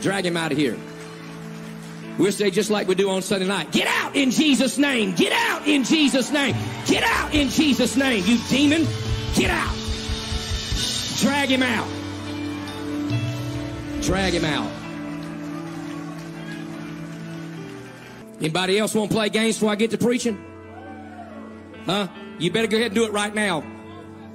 Drag him out of here. We'll say just like we do on Sunday night. Get out in Jesus' name. Get out in Jesus' name. Get out in Jesus' name. You demon. Get out. Drag him out. Drag him out. Anybody else want to play games before I get to preaching? Huh? You better go ahead and do it right now,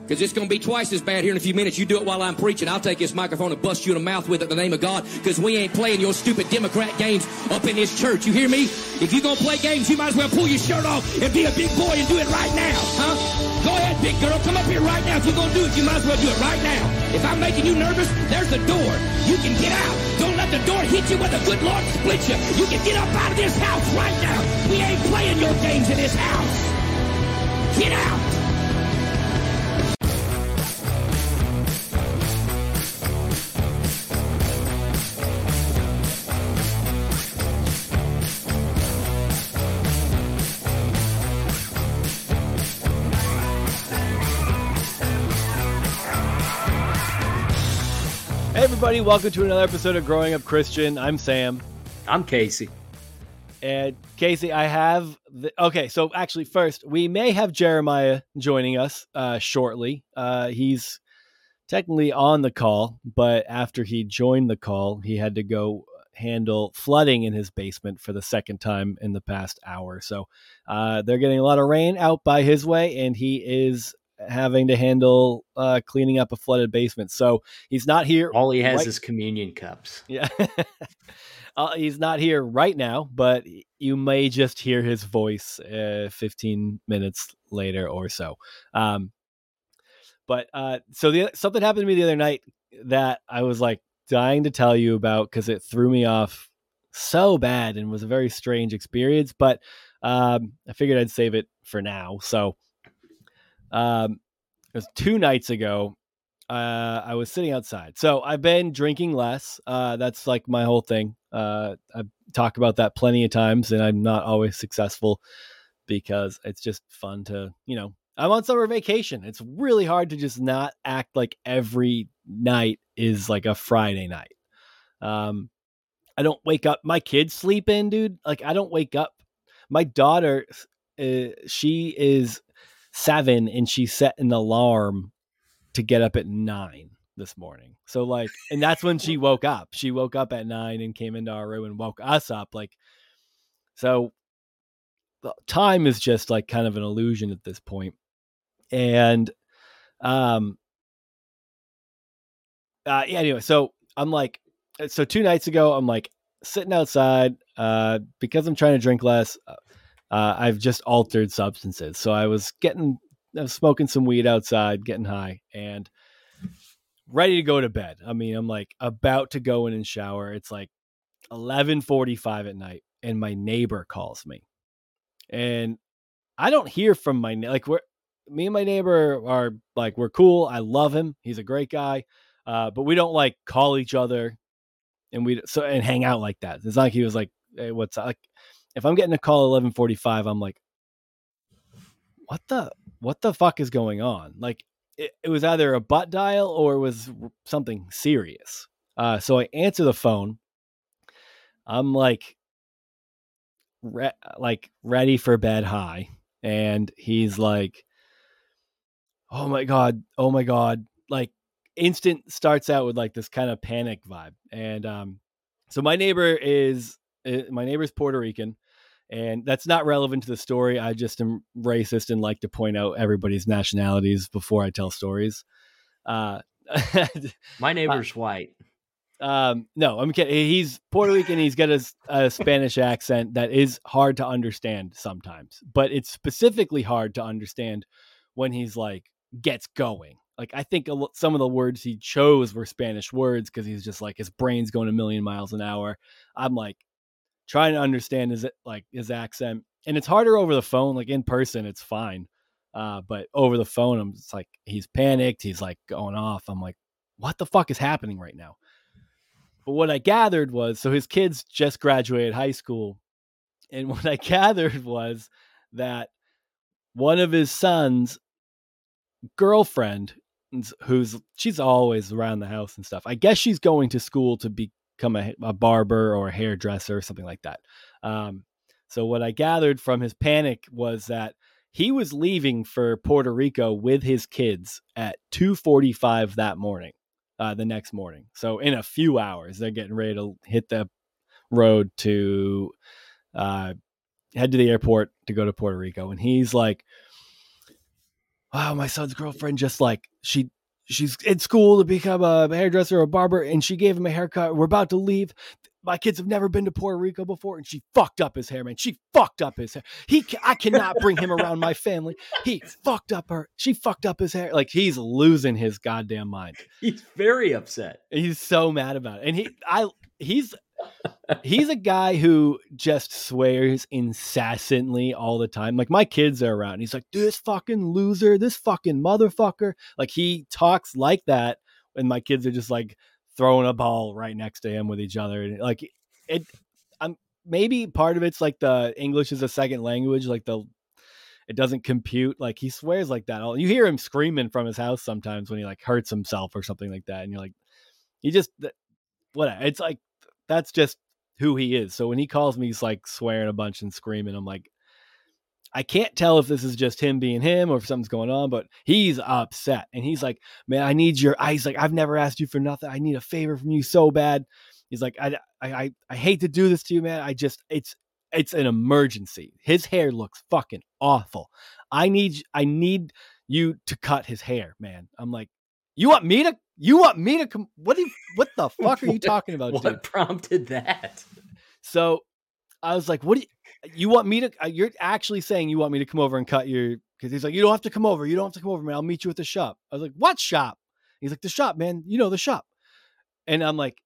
because it's going to be twice as bad here in a few minutes. You do it while I'm preaching. I'll take this microphone and bust you in the mouth with it in the name of God, because we ain't playing your stupid Democrat games up in this church. You hear me? If you're going to play games, you might as well pull your shirt off and be a big boy and do it right now. Huh? Go ahead, big girl. Come up here right now. If you're going to do it, you might as well do it right now. If I'm making you nervous, there's the door. You can get out. Don't let the door hit you with a good Lord split you. You can get up out of this house right now. We ain't playing your games in this house. Get out. Everybody, welcome to another episode of Growing Up Christian. I'm Sam. I'm Casey. And Casey, I have... So actually, first, we may have Jeremiah joining us shortly. He's technically on the call, but after he joined the call, he had to go handle flooding in his basement for the second time in the past hour. So they're getting a lot of rain out by his way, and he is... having to handle cleaning up a flooded basement. So he's not here. All he has is communion cups. Yeah. He's not here right now, but you may just hear his voice 15 minutes later or so. So something happened to me the other night that I was like dying to tell you about, because it threw me off so bad and was a very strange experience, but I figured I'd save it for now. So it was 2 nights ago. I was sitting outside. So I've been drinking less. That's like my whole thing. I talk about that plenty of times, and I'm not always successful because it's just fun to, you know, I'm on summer vacation. It's really hard to just not act like every night is like a Friday night. I don't wake up. My kids sleep in, dude. Like, I don't wake up. My daughter, she is 7, and she set an alarm to get up at 9 this morning. So like, and that's when she woke up. She woke up at 9 and came into our room and woke us up. Like, so time is just like kind of an illusion at this point. And, yeah, anyway, so I'm like, so 2 nights ago, I'm like sitting outside, because I'm trying to drink less. I've just altered substances. So I was smoking some weed outside, getting high and ready to go to bed. I mean, I'm like about to go in and shower. It's like 11:45 at night, and my neighbor calls me, and I don't hear from my, like, me and my neighbor are like, we're cool. I love him. He's a great guy. But we don't like call each other and hang out like that. It's not like he was like, hey, what's up? Like, if I'm getting a call 11:45, I'm like, what the fuck is going on? Like, it was either a butt dial or it was something serious. So I answer the phone. I'm like, ready for bed high. And he's like, oh my God. Like, instant starts out with like this kind of panic vibe. And, so my neighbor's Puerto Rican. And that's not relevant to the story. I just am racist and like to point out everybody's nationalities before I tell stories. My neighbor's white. No, I'm kidding. He's Puerto Rican. He's got a Spanish accent that is hard to understand sometimes, but it's specifically hard to understand when he's like gets going. Like, I think some of the words he chose were Spanish words, because he's just like his brain's going a million miles an hour. I'm like trying to understand his accent, and it's harder over the phone. Like, in person, it's fine. But over the phone, I'm just like, he's panicked. He's like going off. I'm like, what the fuck is happening right now? But what I gathered was, so his kids just graduated high school. And what I gathered was that one of his son's girlfriend, she's always around the house and stuff. I guess she's going to school to be become a barber or a hairdresser or something like that. So what I gathered from his panic was that he was leaving for Puerto Rico with his kids at 2:45 that morning, the next morning. So in a few hours, they're getting ready to hit the road to head to the airport to go to Puerto Rico. And he's like, wow, my son's girlfriend just like, she's in school to become a hairdresser or a barber, and she gave him a haircut. We're about to leave. My kids have never been to Puerto Rico before, and she fucked up his hair, man. She fucked up his hair. I cannot bring him around my family. He fucked up her. She fucked up his hair. Like, he's losing his goddamn mind. He's very upset. He's so mad about it. And he's a guy who just swears incessantly all the time. Like, my kids are around, and he's like, dude, this fucking loser, this fucking motherfucker. Like, he talks like that, and my kids are just like throwing a ball right next to him with each other. And like, I'm maybe part of it's like the English is a second language. Like, it doesn't compute. Like, he swears like that. You hear him screaming from his house sometimes when he like hurts himself or something like that. And you're like, he just, whatever. It's like, that's just who he is. So when he calls me, he's like swearing a bunch and screaming. I'm like, I can't tell if this is just him being him or if something's going on, but he's upset. And he's like, man, I need your eyes. Like, I've never asked you for nothing. I need a favor from you so bad. He's like, I hate to do this to you, man. I just, it's an emergency. His hair looks fucking awful. I need you to cut his hair, man. I'm like, you want me to come? What the fuck are you talking about? What prompted that? So I was like, what do you, you want me to, you're actually saying you want me to come over and cut your, because he's like, you don't have to come over. You don't have to come over, man. I'll meet you at the shop. I was like, what shop? He's like, the shop, man. You know, the shop. And I'm like,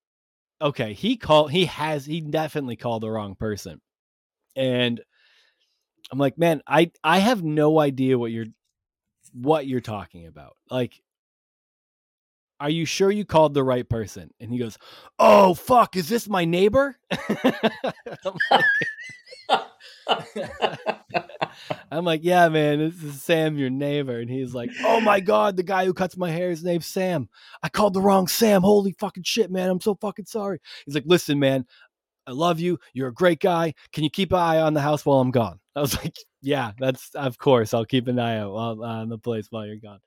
okay, he definitely called the wrong person. And I'm like, man, I have no idea what you're talking about. Like, are you sure you called the right person? And he goes, oh fuck, is this my neighbor? I'm like, I'm like, yeah, man, this is Sam, your neighbor. And he's like, oh my God, the guy who cuts my hair, his name's Sam. I called the wrong Sam. Holy fucking shit, man. I'm so fucking sorry. He's like, listen, man, I love you. You're a great guy. Can you keep an eye on the house while I'm gone? I was like, yeah, that's, of course, I'll keep an eye out on the place while you're gone.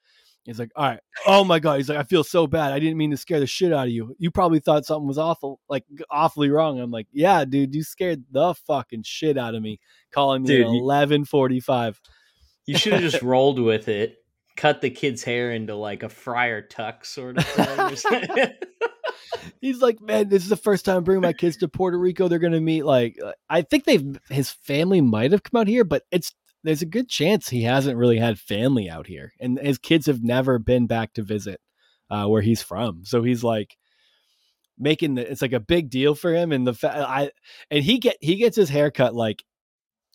He's like, all right. Oh my God. He's like, I feel so bad. I didn't mean to scare the shit out of you. You probably thought something was awful, like awfully wrong. I'm like, yeah, dude, you scared the fucking shit out of me. Calling me at 11:45. You should have just rolled with it. Cut the kid's hair into like a Friar Tuck sort of thing. He's like, man, this is the first time I bring my kids to Puerto Rico. They're going to meet like, I think his family might've come out here, but there's a good chance he hasn't really had family out here, and his kids have never been back to visit where he's from. So he's like it's like a big deal for him. And he gets his haircut, like,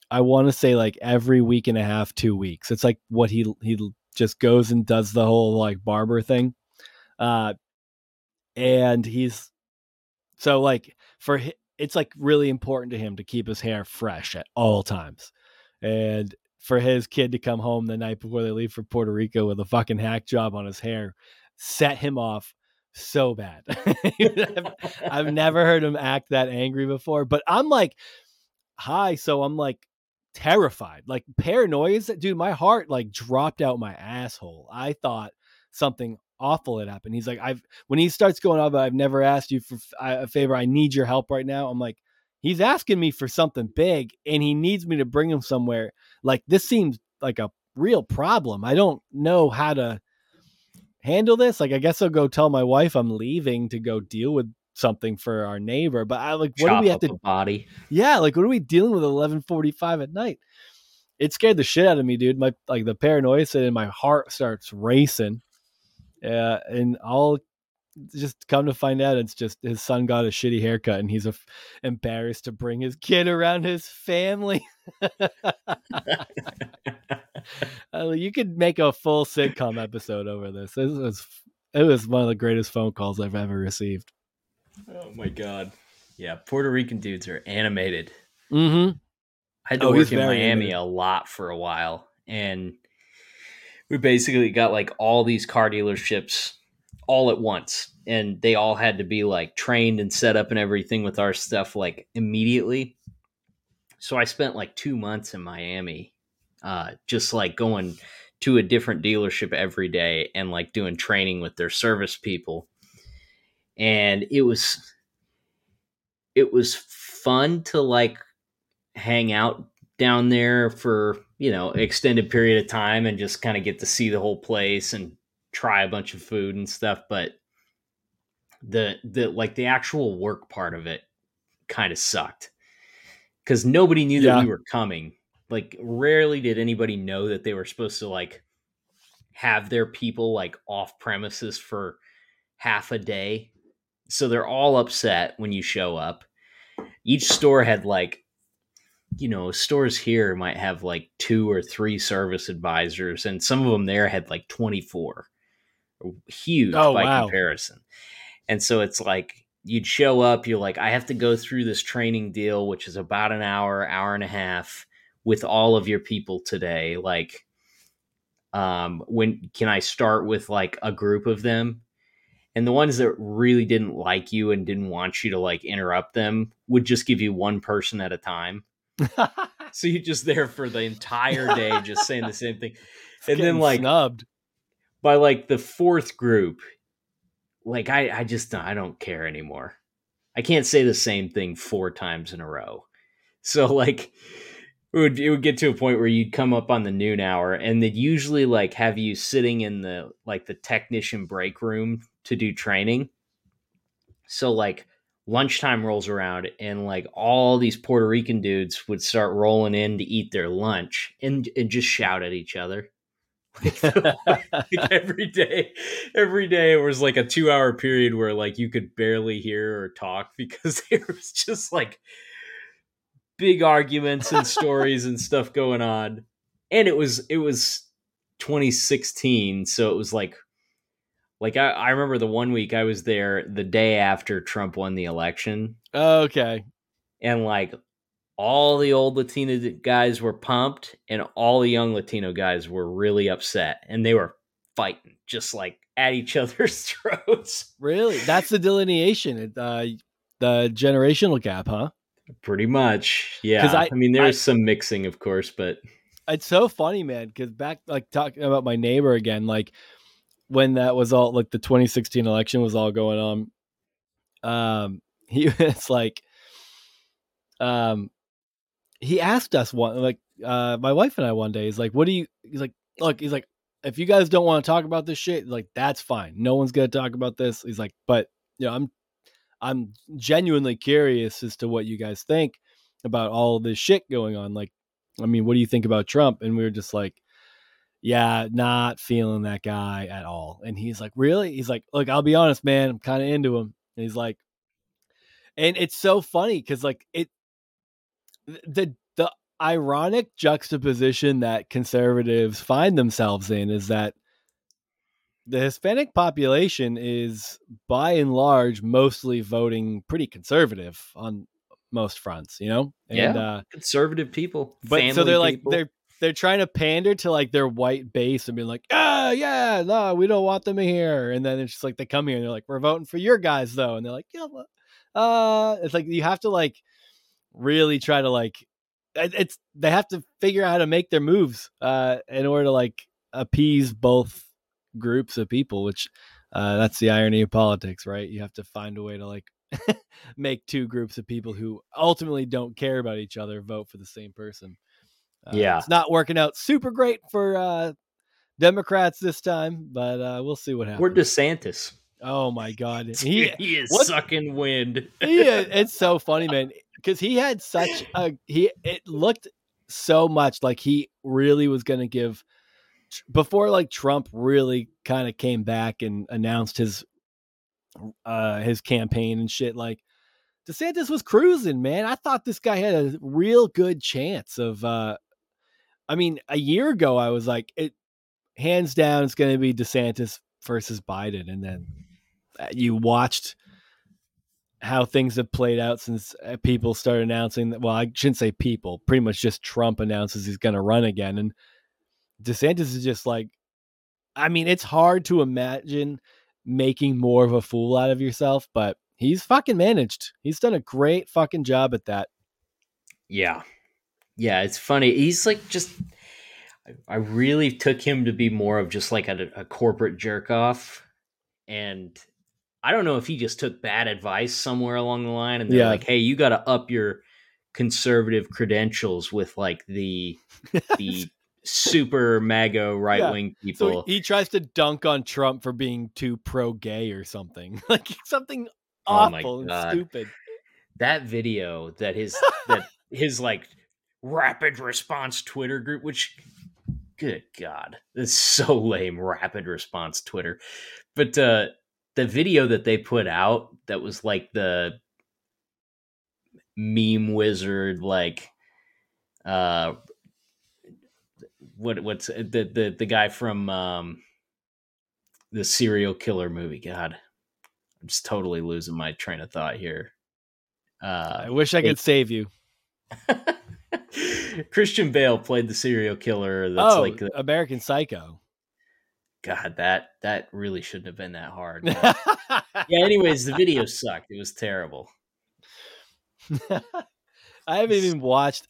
I want to say like every week and a half, 2 weeks. It's like what he just goes and does the whole like barber thing. And he's so like, it's like really important to him to keep his hair fresh at all times. And for his kid to come home the night before they leave for Puerto Rico with a fucking hack job on his hair set him off so bad. I've never heard him act that angry before, but I'm like, hi. So I'm like terrified, like paranoia. Dude, my heart like dropped out my asshole. I thought something awful had happened. He's like, when he starts going on, but I've never asked you for a favor. I need your help right now. I'm like, he's asking me for something big and he needs me to bring him somewhere. Like, this seems like a real problem. I don't know how to handle this. Like, I guess I'll go tell my wife I'm leaving to go deal with something for our neighbor. But I like, what do we have to body? Yeah. Like, what are we dealing with 11:45 at night? It scared the shit out of me, dude. The paranoia set in, my heart starts racing. And I'll just come to find out it's just his son got a shitty haircut and he's embarrassed to bring his kid around his family. You could make a full sitcom episode over this. It was one of the greatest phone calls I've ever received. Oh my God. Yeah. Puerto Rican dudes are animated. Mm-hmm. I had to work in Miami a lot for a while. And we basically got like all these car dealerships all at once. And they all had to be like trained and set up and everything with our stuff like immediately. So I spent like 2 months in Miami, just like going to a different dealership every day and like doing training with their service people. And it was fun to like hang out down there for, you know, extended period of time and just kind of get to see the whole place and try a bunch of food and stuff. But the like the actual work part of it kind of sucked because nobody knew that we were coming. Like rarely did anybody know that they were supposed to like have their people like off premises for half a day. So they're all upset when you show up. Each store had like, you know, stores here might have like 2 or 3 service advisors, and some of them there had like 24. Huge comparison. And so it's like, you'd show up, you're like, I have to go through this training deal, which is about an hour, hour and a half with all of your people today. Like, when can I start with like a group of them? And the ones that really didn't like you and didn't want you to like interrupt them would just give you one person at a time. So you're just there for the entire day, just saying the same thing. And then like snubbed by like the fourth group. Like I don't care anymore. I can't say the same thing 4 times in a row. So like it would get to a point where you'd come up on the noon hour, and they'd usually like have you sitting in the like the technician break room to do training. So like lunchtime rolls around and like all these Puerto Rican dudes would start rolling in to eat their lunch and just shout at each other. Like every day it was like a 2-hour period where like you could barely hear or talk because there was just like big arguments and stories and stuff going on. And it was 2016. So it was like I remember the one week I was there the day after Trump won the election. Oh, okay. And like all the old Latino guys were pumped and all the young Latino guys were really upset, and they were fighting just like at each other's throats. Really? That's the delineation, the generational gap, huh? Pretty much. Yeah. I mean, there's some mixing, of course, but it's so funny, man. Cause back, like talking about my neighbor again, like, when that was all like the 2016 election was all going on, he was like, he asked us one, like, my wife and I one day, he's like, he's like, if you guys don't want to talk about this shit, like, that's fine. No one's going to talk about this. He's like, but you know, I'm genuinely curious as to what you guys think about all this shit going on. Like, I mean, what do you think about Trump? And we were just like, yeah, not feeling that guy at all. And he's like, really? He's like, look, I'll be honest, man, I'm kind of into him. And he's like, and it's so funny because like the ironic juxtaposition that conservatives find themselves in is that the Hispanic population is by and large mostly voting pretty conservative on most fronts, you know? And, conservative people. But so they're like, they're trying to pander to like their white base and be like, oh yeah, no, we don't want them here. And then it's just like, they come here and they're like, we're voting for your guys though. And they're like, yeah, it's like, you have to like really try to like, they have to figure out how to make their moves, in order to like appease both groups of people, which, that's the irony of politics, right? You have to find a way to like make two groups of people who ultimately don't care about each other vote for the same person. It's not working out super great for Democrats this time, but we'll see what happens. We're DeSantis. Oh my God, he is sucking wind. It's so funny, man, because he had such a It looked so much like he really was going to give before, like Trump really kind of came back and announced his campaign and shit like. DeSantis was cruising, man. I thought this guy had a real good chance of, I mean, a year ago, I was like, it hands down, it's going to be DeSantis versus Biden. And then you watched how things have played out since people started announcing that. Well, I shouldn't say people, pretty much just Trump announces he's going to run again. And DeSantis is just like, I mean, it's hard to imagine making more of a fool out of yourself, but he's fucking managed. He's done a great fucking job at that. Yeah. Yeah, it's funny. He's like just... I really took him to be more of just like a corporate jerk off. And I don't know if he just took bad advice somewhere along the line and they're like, hey, you got to up your conservative credentials with like the super MAGA right wing people. So he tries to dunk on Trump for being too pro gay or something, like something awful and stupid. That video that his like rapid response Twitter group, which, good God, it's so lame, rapid response Twitter. But the video that they put out that was like the meme wizard, like what's the guy from the serial killer movie. God, I'm just totally losing my train of thought here. I wish I could save you. Christian Bale played the serial killer. That's like American Psycho. God, that really shouldn't have been that hard. Yeah. Anyways, the video sucked. It was terrible. I haven't watched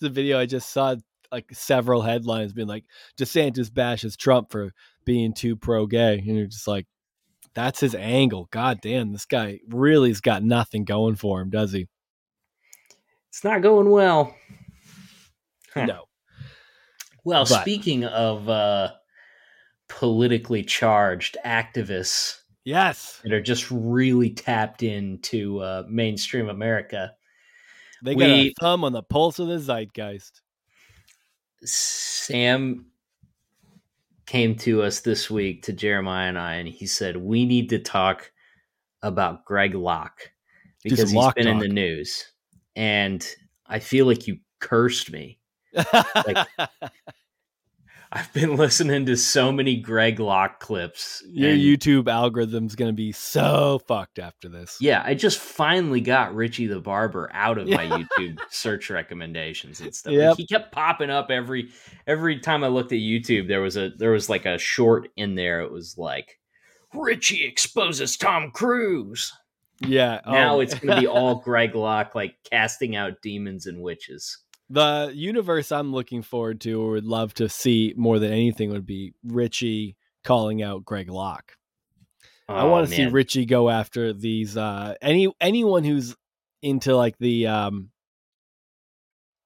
the video. I just saw like several headlines being like, DeSantis bashes Trump for being too pro-gay, and you're just like, that's his angle. God damn, this guy really's got nothing going for him, does he? It's not going well. No. Well, speaking of politically charged activists, yes, that are just really tapped into mainstream America, they got a thumb on the pulse of the zeitgeist. Sam came to us this week, to Jeremiah and I, and he said we need to talk about Greg Locke because he's been in the news. And I feel like you cursed me. Like, I've been listening to so many Greg Locke clips. Your YouTube algorithm's going to be so fucked after this. Yeah, I just finally got Richie the Barber out of my YouTube search recommendations and stuff. Yep. Like, he kept popping up every time I looked at YouTube. There was like a short in there. It was like, Richie exposes Tom Cruise. Yeah. Now it's going to be all Greg Locke, like casting out demons and witches. The universe I'm looking forward to, or would love to see more than anything, would be Richie calling out Greg Locke. Oh, I want to see Richie go after these anyone who's into like the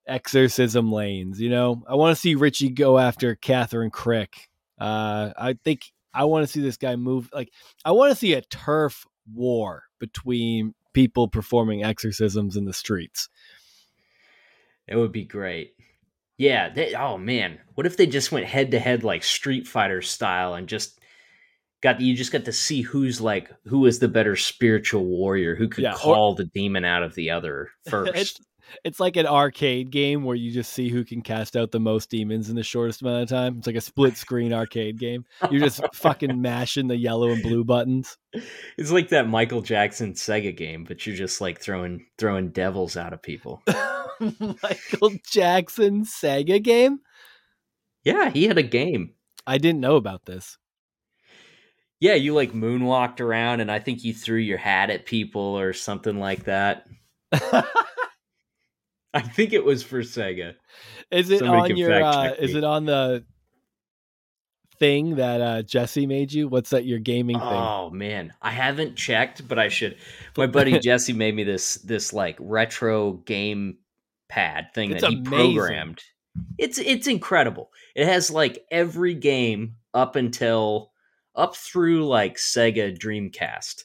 exorcism lanes. You know, I want to see Richie go after Catherine Crick. I think I want to see this guy move. Like, I want to see a turf war between people performing exorcisms in the streets. It would be great. Yeah. What if they just went head to head, like Street Fighter style, and you just got to see who is the better spiritual warrior, who could call the demon out of the other first. It's like an arcade game where you just see who can cast out the most demons in the shortest amount of time. It's like a split screen arcade game. You're just fucking mashing the yellow and blue buttons. It's like that Michael Jackson Sega game, but you're just like throwing devils out of people. Michael Jackson Sega game? Yeah, he had a game. I didn't know about this. Yeah, you like moonwalked around and I think you threw your hat at people or something like that. I think it was for Sega. Is it on your? Is it on the thing that Jesse made you? What's that? Your gaming thing? Oh man, I haven't checked, but I should. My buddy Jesse made me this like retro game pad thing that he programmed. It's incredible. It has like every game up through like Sega Dreamcast.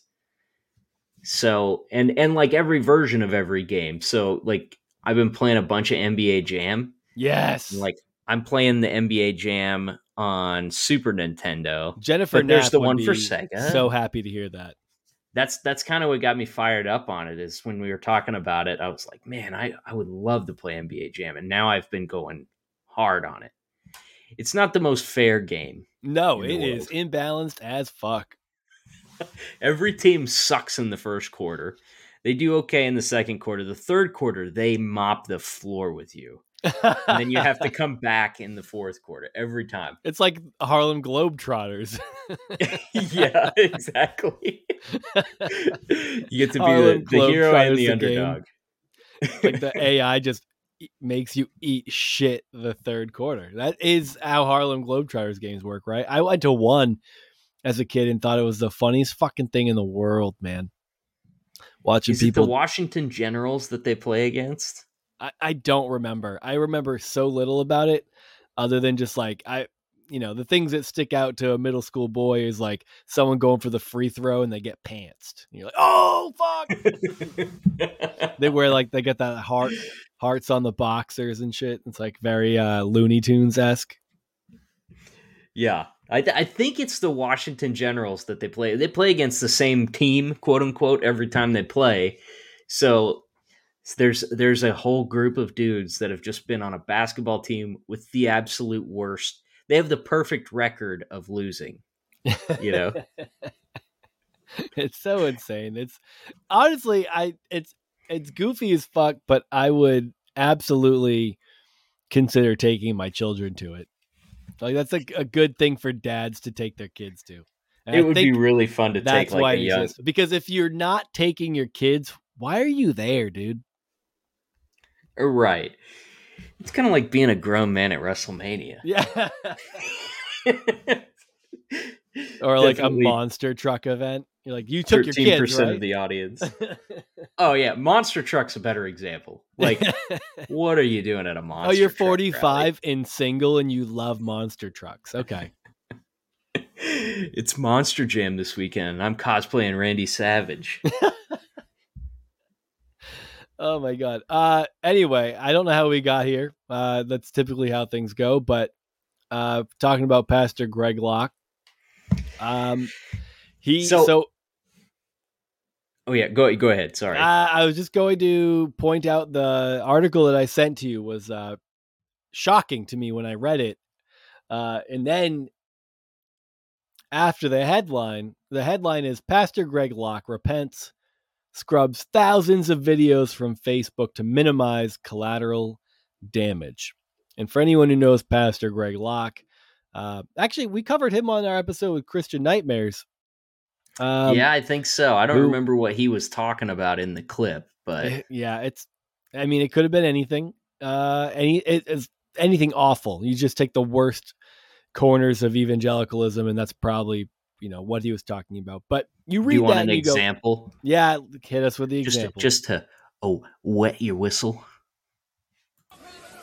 So and like every version of every game. So like, I've been playing a bunch of NBA Jam. Yes. Like, I'm playing the NBA Jam on Super Nintendo. Jennifer Knapp, there's the one for Sega. So happy to hear that. That's kind of what got me fired up on it, is when we were talking about it, I was like, man, I would love to play NBA Jam. And now I've been going hard on it. It's not the most fair game. No, it is imbalanced as fuck. Every team sucks in the first quarter. They do okay in the second quarter. The third quarter, they mop the floor with you. And then you have to come back in the fourth quarter every time. It's like Harlem Globetrotters. Yeah, exactly. You get to be the hero and the underdog. Like the AI just makes you eat shit the third quarter. That is how Harlem Globetrotters games work, right? I went to one as a kid and thought it was the funniest fucking thing in the world, man. Watching people. Is it the Washington Generals that they play against? I don't remember. I remember so little about it other than just like, the things that stick out to a middle school boy is like someone going for the free throw and they get pantsed. And you're like, oh, fuck. They wear like, they get that hearts on the boxers and shit. It's like very Looney Tunes-esque. Yeah. I think it's the Washington Generals that they play. They play against the same team, quote unquote, every time they play. So there's a whole group of dudes that have just been on a basketball team with the absolute worst. They have the perfect record of losing, you know. It's so insane. It's honestly, it's goofy as fuck, but I would absolutely consider taking my children to it. Like that's a good thing for dads to take their kids to. And it would be really fun to take like a young. Because if you're not taking your kids, why are you there, dude? Right. It's kind of like being a grown man at WrestleMania. Yeah. Or like definitely. A monster truck event. You're like, you took your kids, 13% right? of the audience. Oh, yeah. Monster truck's a better example. Like, what are you doing at a monster truck? Oh, you're 45 and single and you love monster trucks. Okay. It's Monster Jam this weekend. And I'm cosplaying Randy Savage. Oh, my God. Anyway, I don't know how we got here. That's typically how things go. But talking about Pastor Greg Locke. Oh yeah, go ahead. Sorry, I was just going to point out the article that I sent to you was shocking to me when I read it, and then after the headline is Pastor Greg Locke repents, scrubs thousands of videos from Facebook to minimize collateral damage. And for anyone who knows Pastor Greg Locke, actually we covered him on our episode with Christian Nightmares. Yeah, I think so. I don't remember what he was talking about in the clip, but yeah, it could have been anything. It's anything awful. You just take the worst corners of evangelicalism, and that's probably what he was talking about. But you read that, and you go, example? Yeah, hit us with the example. Just to wet your whistle.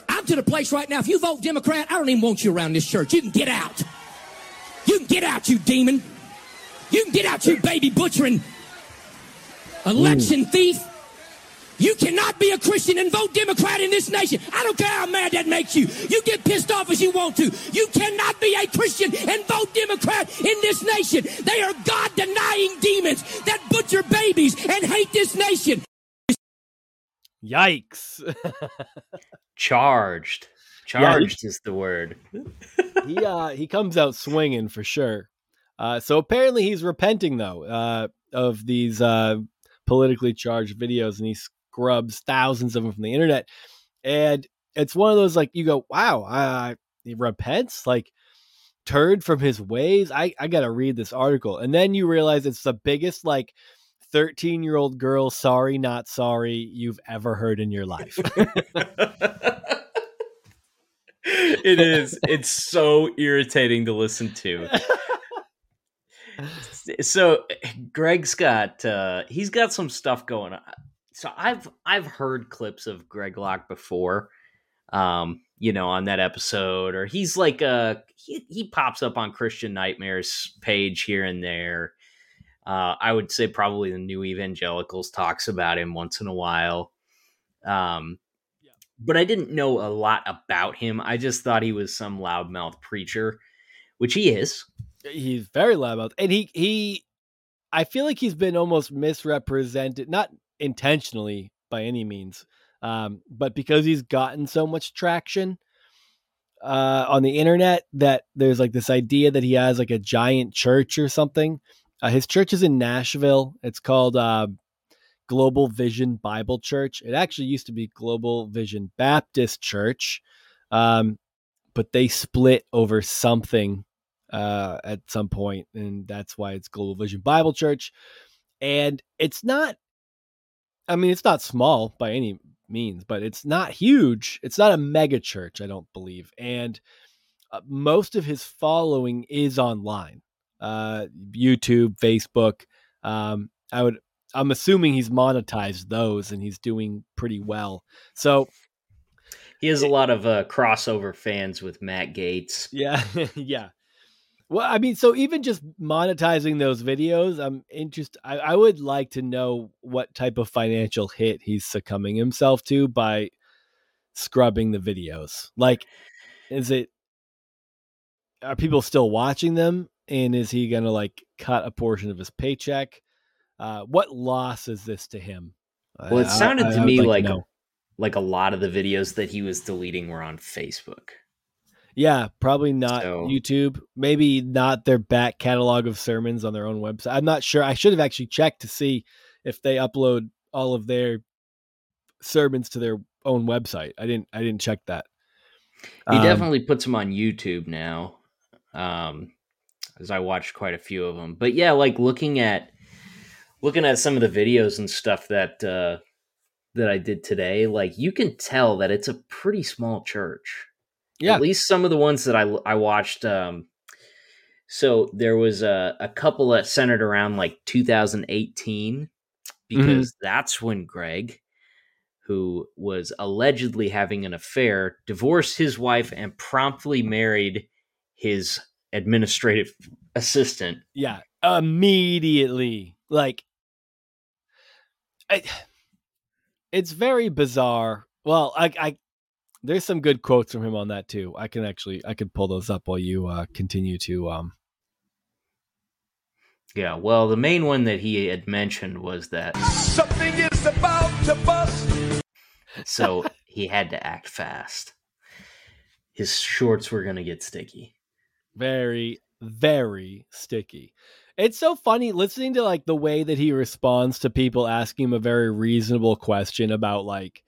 I'm to the place right now. If you vote Democrat, I don't even want you around this church. You can get out. You can get out, you demon. You can get out, you baby butchering election thief. You cannot be a Christian and vote Democrat in this nation. I don't care how mad that makes you. You get pissed off as you want to. You cannot be a Christian and vote Democrat in this nation. They are God-denying demons that butcher babies and hate this nation. Yikes. Charged. Charged is the word. He comes out swinging for sure. So apparently he's repenting, though, of these politically charged videos, and he scrubs thousands of them from the internet. And it's one of those, like, you go, wow, he repents, like, turned from his ways. I got to read this article. And then you realize it's the biggest, like, 13-year-old girl, sorry, not sorry, you've ever heard in your life. It is. It's so irritating to listen to. So Greg's got he's got some stuff going on. So I've heard clips of Greg Locke before, on that episode, or he's like he pops up on Christian Nightmares page here and there. I would say probably the New Evangelicals talks about him once in a while. But I didn't know a lot about him. I just thought he was some loudmouth preacher, which he is. He's very loudmouth, and he I feel like he's been almost misrepresented, not intentionally by any means, but because he's gotten so much traction on the internet that there's like this idea that he has like a giant church or something. His church is in Nashville. It's called Global Vision Bible Church. It actually used to be Global Vision Baptist Church, but they split over something at some point, and that's why it's Global Vision Bible Church. And it's not, I mean, it's not small by any means, but it's not huge. It's not a mega church, I don't believe. And most of his following is online, YouTube, Facebook. I'm assuming he's monetized those and he's doing pretty well. So he has a lot of crossover fans with Matt Gaetz. Yeah. Yeah. Well, I mean, so even just monetizing those videos, I'm interested. I would like to know what type of financial hit he's succumbing himself to by scrubbing the videos. Like, are people still watching them? And is he going to like cut a portion of his paycheck? What loss is this to him? Well, it sounded to me like a lot of the videos that he was deleting were on Facebook. Yeah, probably not YouTube. Maybe not their back catalog of sermons on their own website. I'm not sure. I should have actually checked to see if they upload all of their sermons to their own website. I didn't check that. He definitely puts them on YouTube now, as I watched quite a few of them. But yeah, like looking at some of the videos and stuff that I did today, like you can tell that it's a pretty small church. Yeah. At least some of the ones that I watched. So there was a couple that centered around like 2018, because that's when Greg, who was allegedly having an affair, divorced his wife and promptly married his administrative assistant. Yeah. Immediately. Like, it's very bizarre. Well, there's some good quotes from him on that too. I can pull those up while you continue to. Yeah, well, the main one that he had mentioned was that something is about to bust. So he had to act fast. His shorts were going to get sticky. Very, very sticky. It's so funny listening to like the way that he responds to people asking him a very reasonable question about like,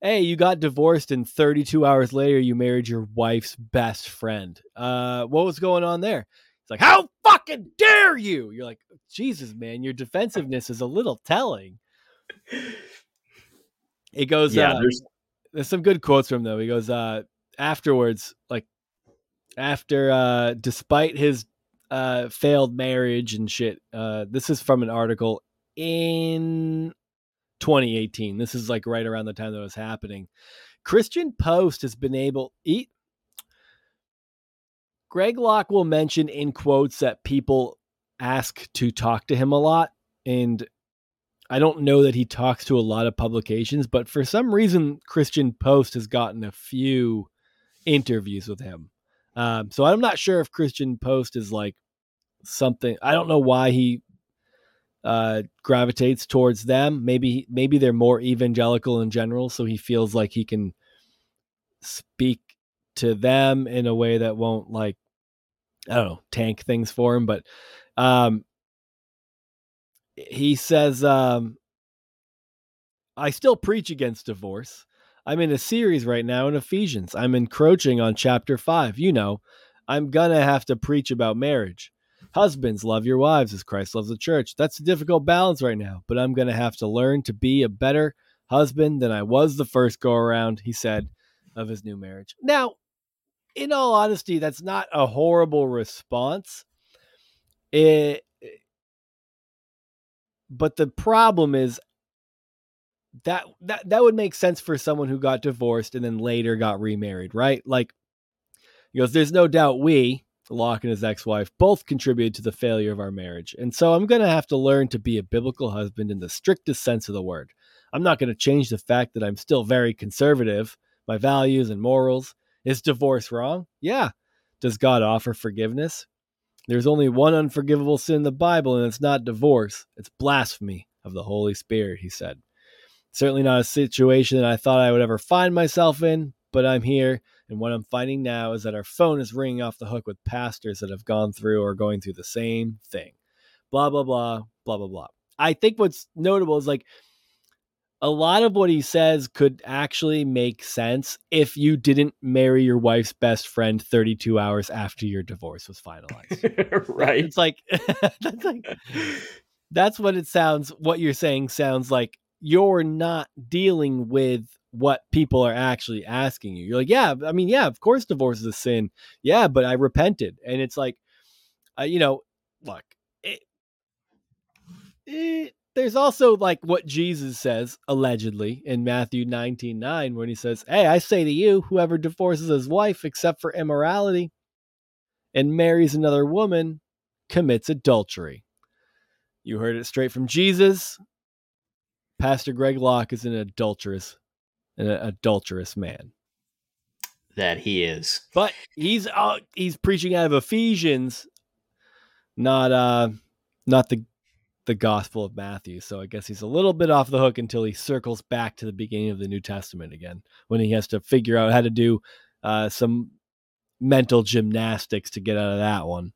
hey, you got divorced and 32 hours later, you married your wife's best friend. What was going on there? It's like, how fucking dare you? You're like, Jesus, man, your defensiveness is a little telling. It goes, yeah, there's some good quotes from him, though. He goes, afterwards, like after, despite his failed marriage and shit, this is from an article in 2018. This is like right around the time that was happening. Christian Post has been able to eat. Greg Locke will mention in quotes that people ask to talk to him a lot. And I don't know that he talks to a lot of publications, but for some reason, Christian Post has gotten a few interviews with him. So I'm not sure if Christian Post is like something, I don't know why he gravitates towards them. Maybe they're more evangelical in general, so he feels like he can speak to them in a way that won't, like, I don't know, tank things for him. But he says, I still preach against divorce. I'm in a series right now in Ephesians. I'm encroaching on chapter 5. You know, I'm gonna have to preach about marriage. Husbands, love your wives as Christ loves the church. That's a difficult balance right now, but I'm going to have to learn to be a better husband than I was the first go around, he said, of his new marriage. Now, in all honesty, that's not a horrible response. But the problem is that would make sense for someone who got divorced and then later got remarried, right? Like, he goes, there's no doubt Locke and his ex-wife both contributed to the failure of our marriage. And so I'm going to have to learn to be a biblical husband in the strictest sense of the word. I'm not going to change the fact that I'm still very conservative, my values and morals. Is divorce wrong? Yeah. Does God offer forgiveness? There's only one unforgivable sin in the Bible, and it's not divorce. It's blasphemy of the Holy Spirit, he said. Certainly not a situation that I thought I would ever find myself in, but I'm here. And what I'm finding now is that our phone is ringing off the hook with pastors that have gone through or going through the same thing. Blah, blah, blah, blah, blah, blah. I think what's notable is like a lot of what he says could actually make sense if you didn't marry your wife's best friend 32 hours after your divorce was finalized. Right. It's like, that's what it sounds. What you're saying sounds like you're not dealing with what people are actually asking you. You're like, yeah, I mean, yeah, of course divorce is a sin. Yeah, but I repented. And it's like, you know, look, there's also like what Jesus says allegedly in Matthew 19:9, when he says, hey, I say to you, whoever divorces his wife, except for immorality, and marries another woman commits adultery. You heard it straight from Jesus. Pastor Greg Locke is an adulterous man. That he is. But he's preaching out of Ephesians, not the Gospel of Matthew. So I guess he's a little bit off the hook until he circles back to the beginning of the New Testament again, when he has to figure out how to do some mental gymnastics to get out of that one.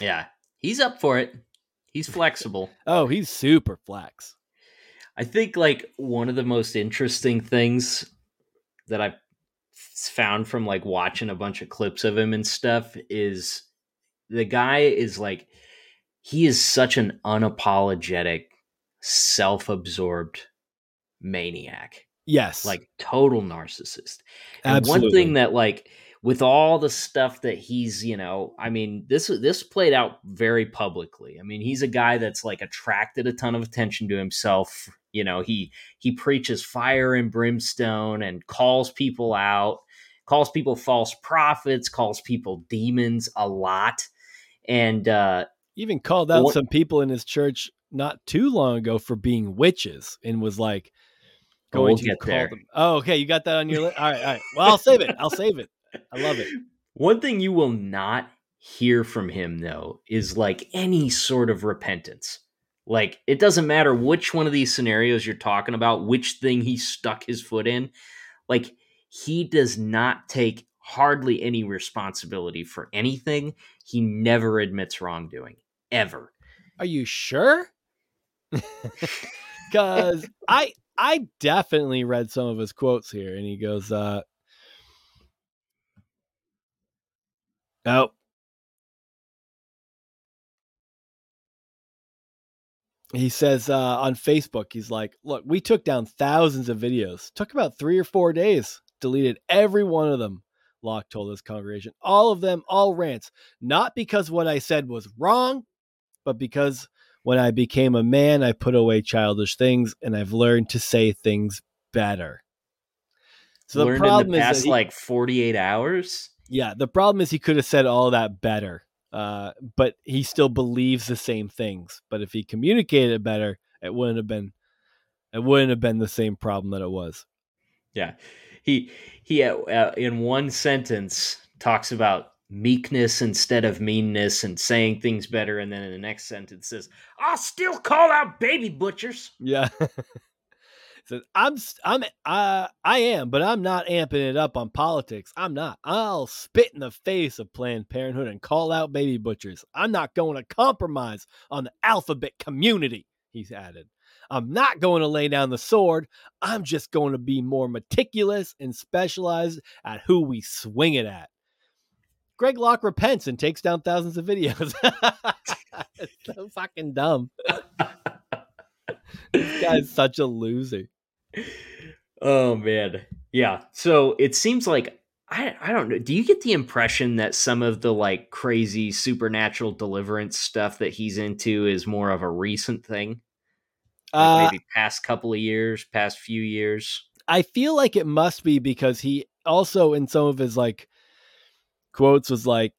Yeah, he's up for it. He's flexible. Oh, he's super flex. I think like one of the most interesting things that I've found from like watching a bunch of clips of him and stuff is the guy is like, he is such an unapologetic, self-absorbed maniac. Yes. Like total narcissist. And absolutely. One thing that like with all the stuff that he's, you know, I mean, this played out very publicly. I mean, he's a guy that's like attracted a ton of attention to himself. You know, he preaches fire and brimstone and calls people out, calls people false prophets, calls people demons a lot. And even called out some people in his church not too long ago for being witches and was like going to call them. Oh, okay. You got that on your list. All right. Well, I'll save it. I love it. One thing you will not hear from him, though, is like any sort of repentance. Like, it doesn't matter which one of these scenarios you're talking about, which thing he stuck his foot in. Like, he does not take hardly any responsibility for anything. He never admits wrongdoing, ever. Are you sure? Because I definitely read some of his quotes here, and he goes, oh. He says on Facebook, he's like, look, we took down thousands of videos. Took about 3 or 4 days. Deleted every one of them, Locke told his congregation. All of them, all rants. Not because what I said was wrong, but because when I became a man, I put away childish things, and I've learned to say things better. So the problem is past like 48 hours? Yeah, the problem is he could have said all that better, but he still believes the same things. But if he communicated it better, it wouldn't have been the same problem that it was. Yeah, he in one sentence talks about meekness instead of meanness and saying things better, and then in the next sentence says, "I'll still call out baby butchers." Yeah. Says, I am, but I'm not amping it up on politics. I'm not. I'll spit in the face of Planned Parenthood and call out baby butchers. I'm not going to compromise on the alphabet community, he's added. I'm not going to lay down the sword. I'm just going to be more meticulous and specialized at who we swing it at. Greg Locke repents and takes down thousands of videos. It's so fucking dumb. This guy's such a loser. Oh, man. Yeah. So it seems like, I don't know. Do you get the impression that some of the like crazy supernatural deliverance stuff that he's into is more of a recent thing? Like maybe past couple of years, past few years? I feel like it must be, because he also in some of his like quotes was like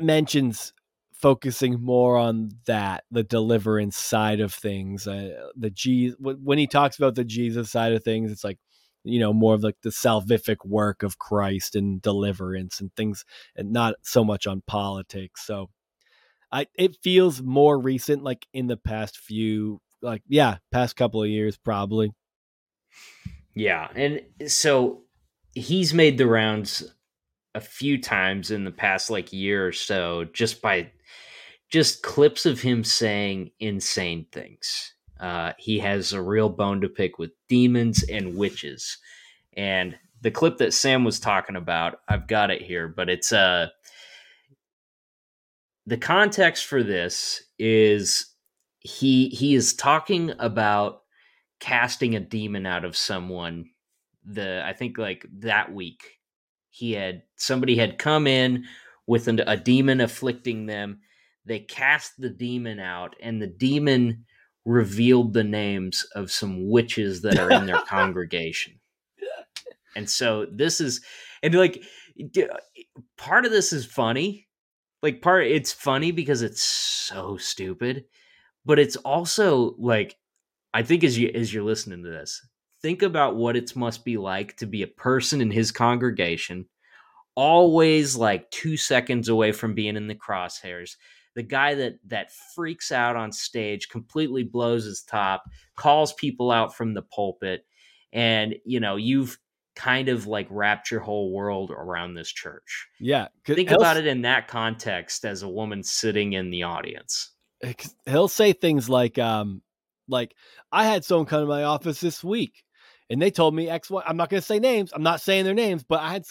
mentions focusing more on that, the deliverance side of things, when he talks about the Jesus side of things, it's like, you know, more of like the salvific work of Christ and deliverance and things, and not so much on politics. So it feels more recent, like in the past few, like, yeah, past couple of years, probably. Yeah. And so he's made the rounds a few times in the past like year or so, just by just clips of him saying insane things. He has a real bone to pick with demons and witches. And the clip that Sam was talking about, I've got it here, but it's the context for this is he is talking about casting a demon out of someone. I think like that week somebody had come in with a demon afflicting them. They cast the demon out, and the demon revealed the names of some witches that are in their congregation. And so this is, and like part of this is funny. Like it's funny because it's so stupid, but it's also like, I think as you're listening to this, think about what it must be like to be a person in his congregation, always like 2 seconds away from being in the crosshairs. The guy that freaks out on stage, completely blows his top, calls people out from the pulpit. And, you know, you've kind of like wrapped your whole world around this church. Yeah. Think about it in that context as a woman sitting in the audience. He'll say things like I had someone come to my office this week and they told me X, Y. I'm not going to say names. I'm not saying their names, but I had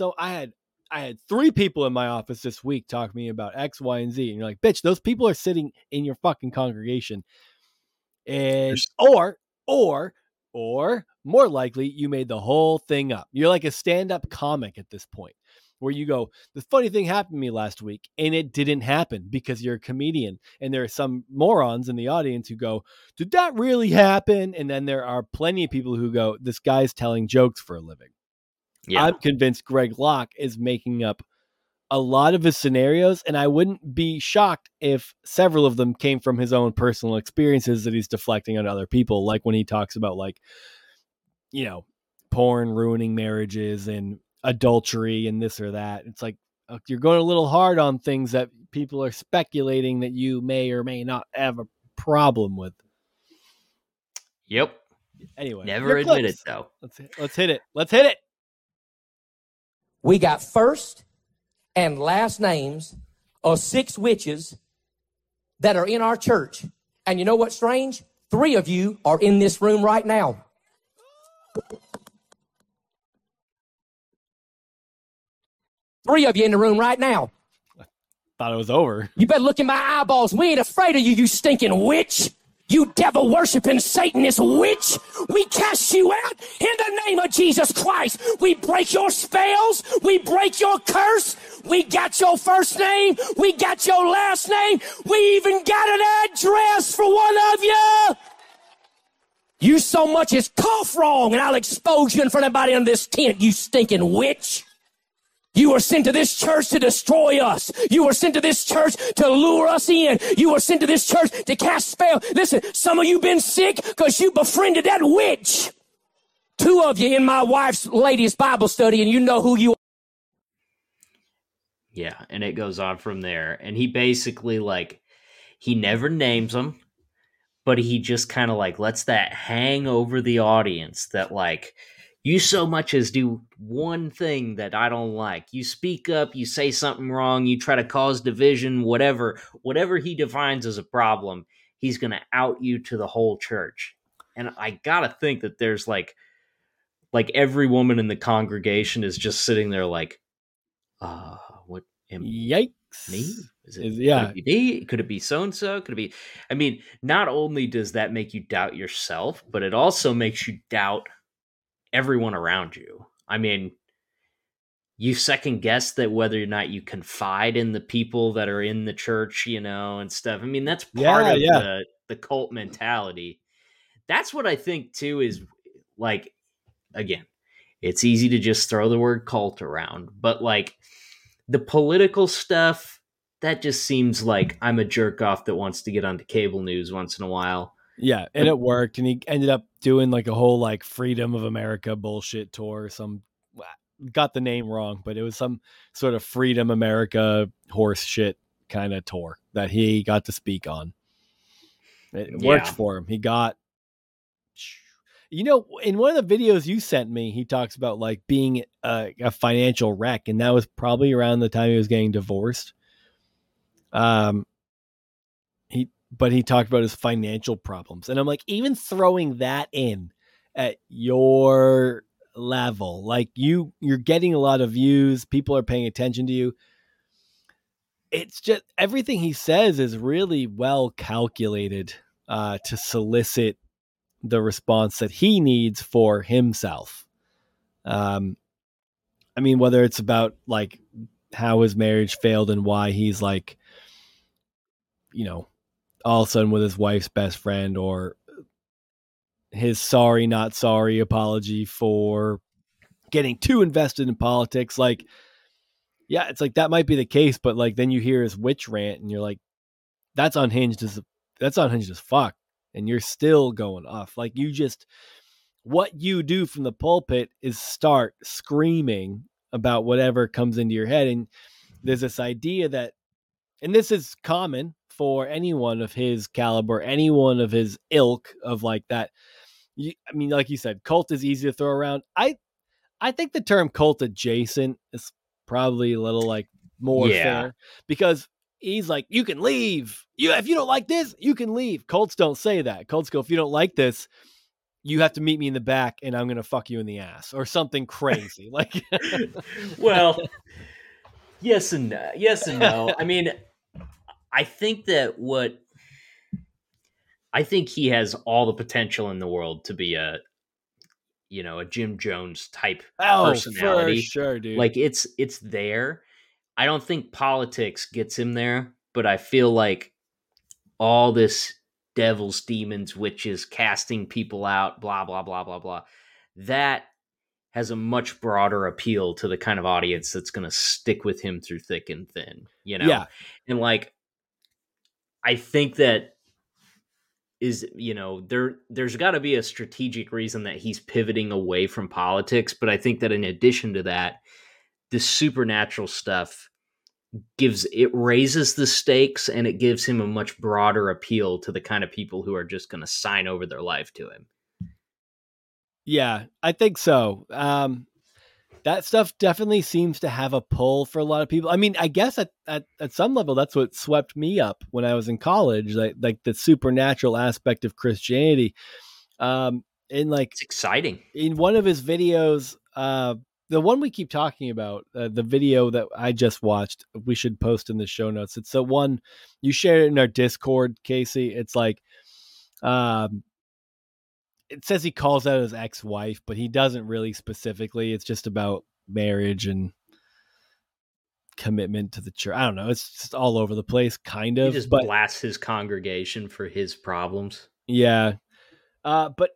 three people in my office this week talking to me about X, Y, and Z. And you're like, bitch, those people are sitting in your fucking congregation. And or more likely you made the whole thing up. You're like a stand-up comic at this point where you go, the funny thing happened to me last week and it didn't happen because you're a comedian. And there are some morons in the audience who go, did that really happen? And then there are plenty of people who go, this guy's telling jokes for a living. Yeah. I'm convinced Greg Locke is making up a lot of his scenarios, and I wouldn't be shocked if several of them came from his own personal experiences that he's deflecting on other people. Like when he talks about like, you know, porn ruining marriages and adultery and this or that. It's like, you're going a little hard on things that people are speculating that you may or may not have a problem with. Yep. Anyway, never admit it though. Let's hit it. Let's hit it. We got first and last names of 6 witches that are in our church. And you know what's strange? 3 of you are in this room right now. I thought it was over. You better look in my eyeballs. We ain't afraid of you, you stinking witch. You devil-worshipping Satanist witch. We cast you out in the name of Jesus Christ. We break your spells. We break your curse. We got your first name. We got your last name. We even got an address for one of you. You so much as cough wrong, and I'll expose you in front of everybody in this tent, you stinking witch. You were sent to this church to destroy us. You were sent to this church to lure us in. You were sent to this church to cast spells. Listen, some of you been sick because you befriended that witch. 2 of you in my wife's ladies' Bible study, and you know who you are. Yeah, and it goes on from there. And he basically, like, he never names them, but he just kind of, like, lets that hang over the audience that, like, you so much as do one thing that I don't like. You speak up, you say something wrong, you try to cause division, whatever he defines as a problem, he's going to out you to the whole church. And I got to think that there's like every woman in the congregation is just sitting there like, what am yikes me? Could it be me? Could it be so-and-so? Could it be, I mean, not only does that make you doubt yourself, but it also makes you doubt everyone around you. I mean, you second guess that whether or not you confide in the people that are in the church, you know, and stuff. I mean, that's part of the cult mentality. That's what I think too, is like, again, it's easy to just throw the word cult around, but like the political stuff, that just seems like I'm a jerk off that wants to get onto cable news once in a while. Yeah, and it worked, and he ended up doing like a whole like Freedom of America bullshit tour. Some got the name wrong, but it was some sort of Freedom America horse shit kind of tour that he got to speak on. It worked for him. He got, you know, in one of the videos you sent me, he talks about like being a financial wreck, and that was probably around the time he was getting divorced. But he talked about his financial problems. And I'm like, even throwing that in at your level, like you're getting a lot of views. People are paying attention to you. It's just everything he says is really well calculated to solicit the response that he needs for himself. I mean, whether it's about like how his marriage failed and why he's like, you know, all of a sudden with his wife's best friend, or his sorry, not sorry apology for getting too invested in politics. Like, yeah, it's like, that might be the case, but like, then you hear his witch rant and you're like, that's unhinged as fuck. And you're still going off. Like what you do from the pulpit is start screaming about whatever comes into your head. And there's this idea that, and this is common for anyone of his caliber, anyone of his ilk, of like that. I mean, like you said, cult is easy to throw around. I think the term cult adjacent is probably a little like more fair, because he's like, you can leave. If you don't like this, you can leave. Cults don't say that. Cults go, if you don't like this, you have to meet me in the back and I'm going to fuck you in the ass or something crazy. Like, well, yes and no. I mean, I think he has all the potential in the world to be a Jim Jones type personality. For sure, dude. Like it's there. I don't think politics gets him there, but I feel like all this devils, demons, witches, casting people out, blah, blah, blah, blah, blah, that has a much broader appeal to the kind of audience that's going to stick with him through thick and thin, you know? Yeah. And like, I think that is, you know, there's got to be a strategic reason that he's pivoting away from politics. But I think that in addition to that, the supernatural stuff raises the stakes, and it gives him a much broader appeal to the kind of people who are just going to sign over their life to him. Yeah, I think so. That stuff definitely seems to have a pull for a lot of people. I mean, I guess at some level, that's what swept me up when I was in college, like the supernatural aspect of Christianity. And like, it's exciting. In one of his videos, the one we keep talking about, the video that I just watched, we should post in the show notes. It's the one you shared in our Discord, Casey. It's like, it says he calls out his ex-wife, but he doesn't really specifically. It's just about marriage and commitment to the church. I don't know. It's just all over the place, kind of. He just blasts his congregation for his problems. Yeah. But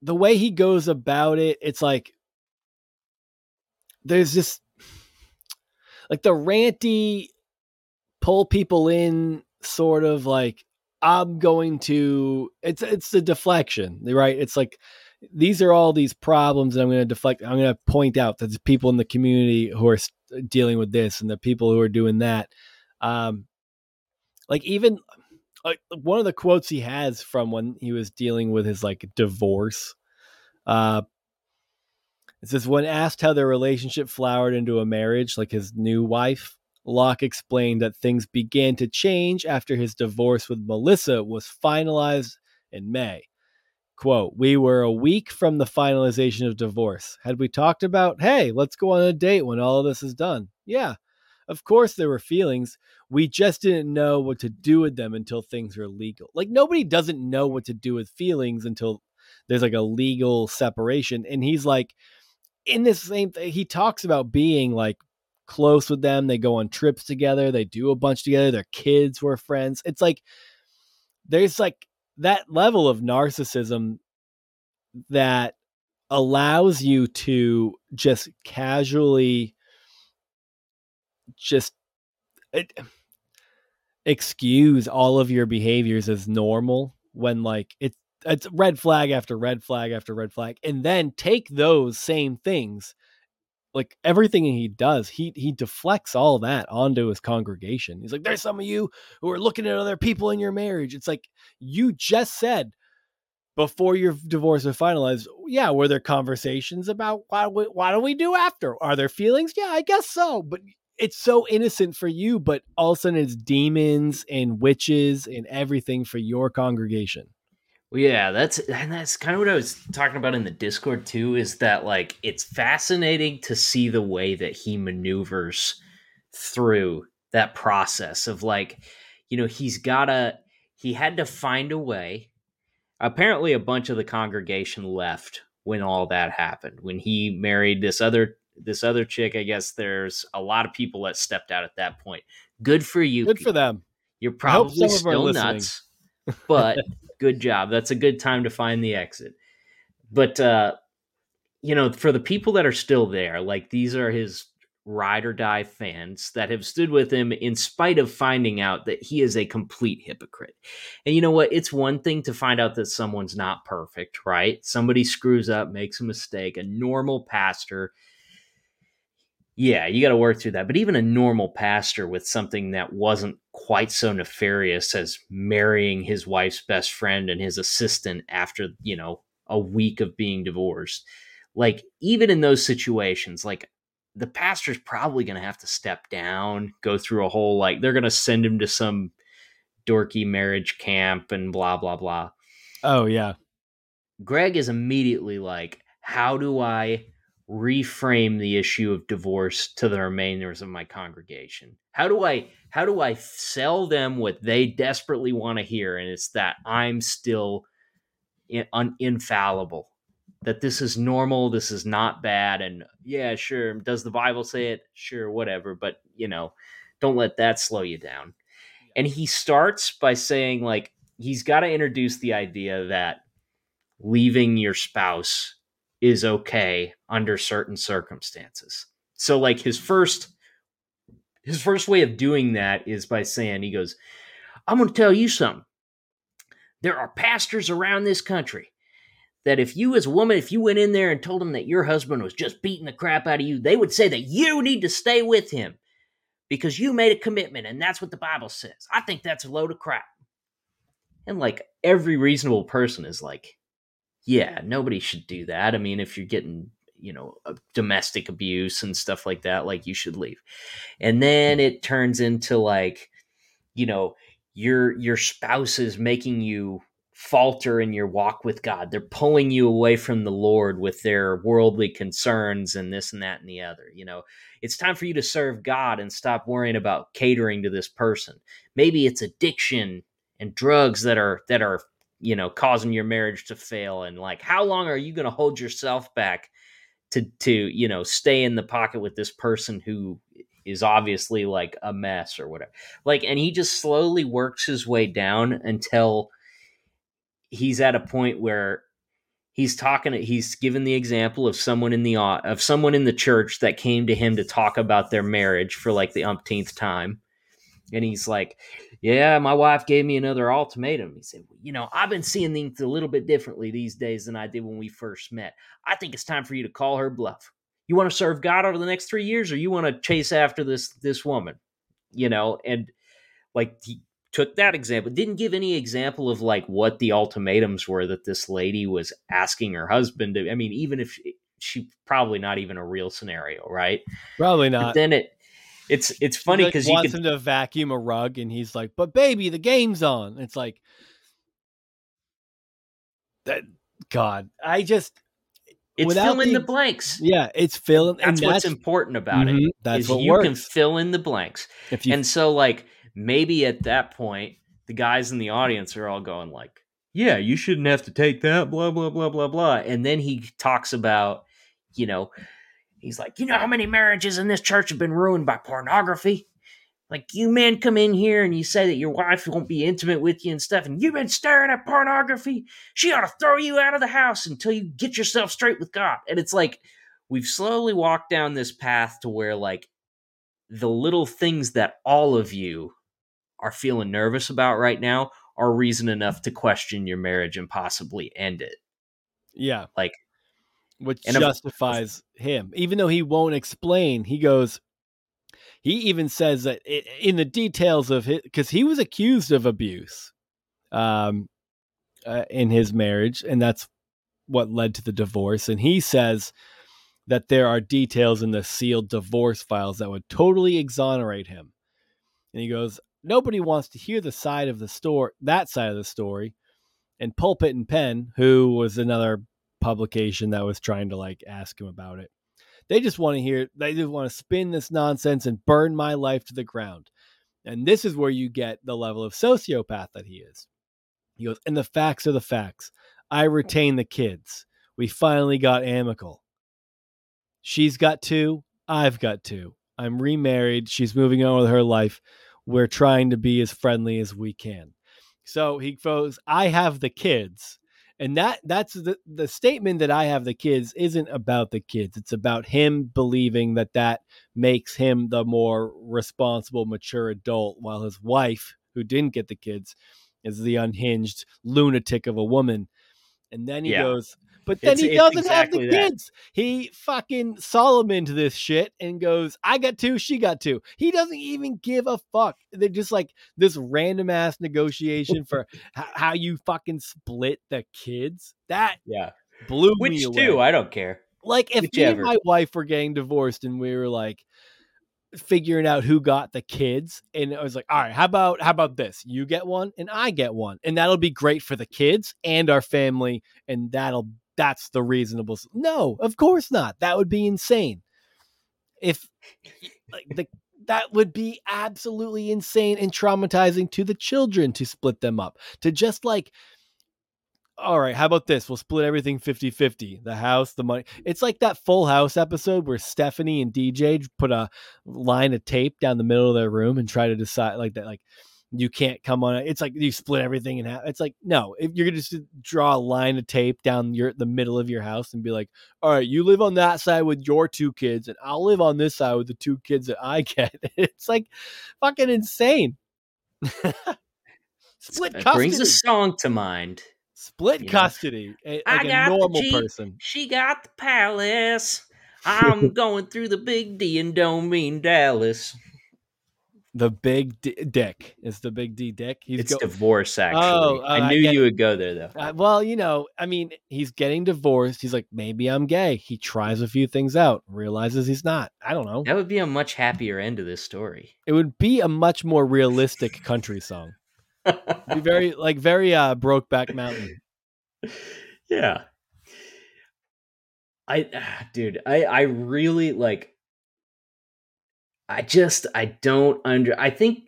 the way he goes about it, it's like, there's just like the ranty pull people in sort of like, I'm going to, it's the deflection, right? It's like, these are all these problems and I'm going to deflect. I'm going to point out that the people in the community who are dealing with this and the people who are doing that. Like even like one of the quotes he has from when he was dealing with his like divorce, it says, when asked how their relationship flowered into a marriage, like his new wife, Locke explained that things began to change after his divorce with Melissa was finalized in May. Quote, we were a week from the finalization of divorce. Had we talked about, hey, let's go on a date when all of this is done? Yeah, of course there were feelings. We just didn't know what to do with them until things were legal. Like nobody doesn't know what to do with feelings until there's like a legal separation. And he's like, in this same thing, he talks about being like close with them. They go on trips together. They do a bunch together. Their kids were friends. It's like, there's like that level of narcissism that allows you to just casually just excuse all of your behaviors as normal when like it's red flag after red flag after red flag. And then take those same things. Like everything he does, he deflects all that onto his congregation. He's like, there's some of you who are looking at other people in your marriage. It's like, you just said before your divorce was finalized. Yeah. Were there conversations about why do we do after? Are there feelings? Yeah, I guess so. But it's so innocent for you, but all of a sudden it's demons and witches and everything for your congregation. Well, yeah, that's kind of what I was talking about in the Discord too, is that like, it's fascinating to see the way that he maneuvers through that process of like, you know, he had to find a way. Apparently a bunch of the congregation left when all that happened, when he married this other chick. I guess there's a lot of people that stepped out at that point. Good for you. Good people. For them. You're probably still nuts, but good job. That's a good time to find the exit. But, you know, for the people that are still there, like these are his ride or die fans that have stood with him in spite of finding out that he is a complete hypocrite. And you know what? It's one thing to find out that someone's not perfect, right? Somebody screws up, makes a mistake, a normal pastor. Yeah, you got to work through that. But even a normal pastor with something that wasn't quite so nefarious as marrying his wife's best friend and his assistant after, you know, a week of being divorced. Like, even in those situations, like, the pastor's probably going to have to step down, go through a whole, like, they're going to send him to some dorky marriage camp and blah, blah, blah. Oh, yeah. Greg is immediately like, how do I reframe the issue of divorce to the remainders of my congregation? How do I sell them what they desperately want to hear? And it's that I'm still infallible, that this is normal, this is not bad. And yeah, sure. Does the Bible say it? Sure, whatever. But, you know, don't let that slow you down. And he starts by saying, like, he's got to introduce the idea that leaving your spouse is okay under certain circumstances. So like his first way of doing that is by saying, he goes, I'm going to tell you something. There are pastors around this country that if you as a woman, if you went in there and told them that your husband was just beating the crap out of you, they would say that you need to stay with him because you made a commitment and that's what the Bible says. I think that's a load of crap. And like every reasonable person is like, yeah, nobody should do that. I mean, if you're getting, you know, domestic abuse and stuff like that, like you should leave. And then it turns into like, you know, your spouse is making you falter in your walk with God. They're pulling you away from the Lord with their worldly concerns and this and that and the other. You know, it's time for you to serve God and stop worrying about catering to this person. Maybe it's addiction and drugs that are you know, causing your marriage to fail. And like, how long are you going to hold yourself back to, you know, stay in the pocket with this person who is obviously like a mess or whatever? Like, and he just slowly works his way down until he's at a point where he's given the example of someone in the church that came to him to talk about their marriage for like the umpteenth time. And he's like, yeah, my wife gave me another ultimatum. He said, you know, I've been seeing things a little bit differently these days than I did when we first met. I think it's time for you to call her bluff. You want to serve God over the next 3 years, or you want to chase after this woman? You know, and like he took that example, didn't give any example of like what the ultimatums were that this lady was asking her husband to. I mean, even if she probably not even a real scenario, right? Probably not. But then It's funny because like, he wants him to vacuum a rug, and he's like, "But baby, the game's on." It's like that. God, it's filling the blanks. Yeah, it's filling. That's what's important about it. That's what works. You can fill in the blanks, and so like maybe at that point, the guys in the audience are all going like, "Yeah, you shouldn't have to take that." Blah blah blah blah blah, and then he talks about, you know. He's like, you know how many marriages in this church have been ruined by pornography? Like, you men come in here and you say that your wife won't be intimate with you and stuff, and you've been staring at pornography. She ought to throw you out of the house until you get yourself straight with God. And it's like, we've slowly walked down this path to where, like, the little things that all of you are feeling nervous about right now are reason enough to question your marriage and possibly end it. Yeah. Like, which justifies him, even though he won't explain. He even says that in the details of his, because he was accused of abuse in his marriage, and that's what led to the divorce. And he says that there are details in the sealed divorce files that would totally exonerate him. And he goes, nobody wants to hear the side of the story, that side of the story. And Pulpit and Pen, who was another publication that was trying to like ask him about it, they just want to hear, they just want to spin this nonsense and burn my life to the ground. And this is where you get the level of sociopath that he is. He goes, and the facts are the facts. I retain the kids. We finally got amicable. She's got two. I've got two. I'm remarried. She's moving on with her life. We're trying to be as friendly as we can. So he goes, I have the kids. And that's the statement that I have the kids isn't about the kids. It's about him believing that that makes him the more responsible, mature adult, while his wife, who didn't get the kids, is the unhinged lunatic of a woman. And then he goes, but then he doesn't have the kids. He fucking Solomon to this shit and goes, I got two, she got two. He doesn't even give a fuck. They're just like this random ass negotiation for how you fucking split the kids. That blew me away. Which two? I don't care. Like if me and my wife were getting divorced and we were like figuring out who got the kids, and I was like, all right, how about this? You get one and I get one, and that'll be great for the kids and our family, and that's the reasonable. No, of course not. That would be insane. If like that would be absolutely insane and traumatizing to the children to split them up. To just like, all right, how about this? We'll split everything 50-50. The house, the money. It's like that Full House episode where Stephanie and DJ put a line of tape down the middle of their room and try to decide like that, like you can't come on it. It's like you split everything in half. It's like, no, if you're going to just draw a line of tape down the middle of your house and be like, all right, you live on that side with your two kids and I'll live on this side with the two kids that I get. It's like fucking insane. Split custody. That brings a song to mind. Split custody, like a normal person. She got the palace. I'm going through the big D and don't mean Dallas. The big dick is the big D dick. It's divorce, actually. Oh, I knew you would go there, though. Well, he's getting divorced. He's like, maybe I'm gay. He tries a few things out, realizes he's not. I don't know. That would be a much happier end to this story. It would be a much more realistic country song. Be very Brokeback Mountain. Yeah. I really like. I think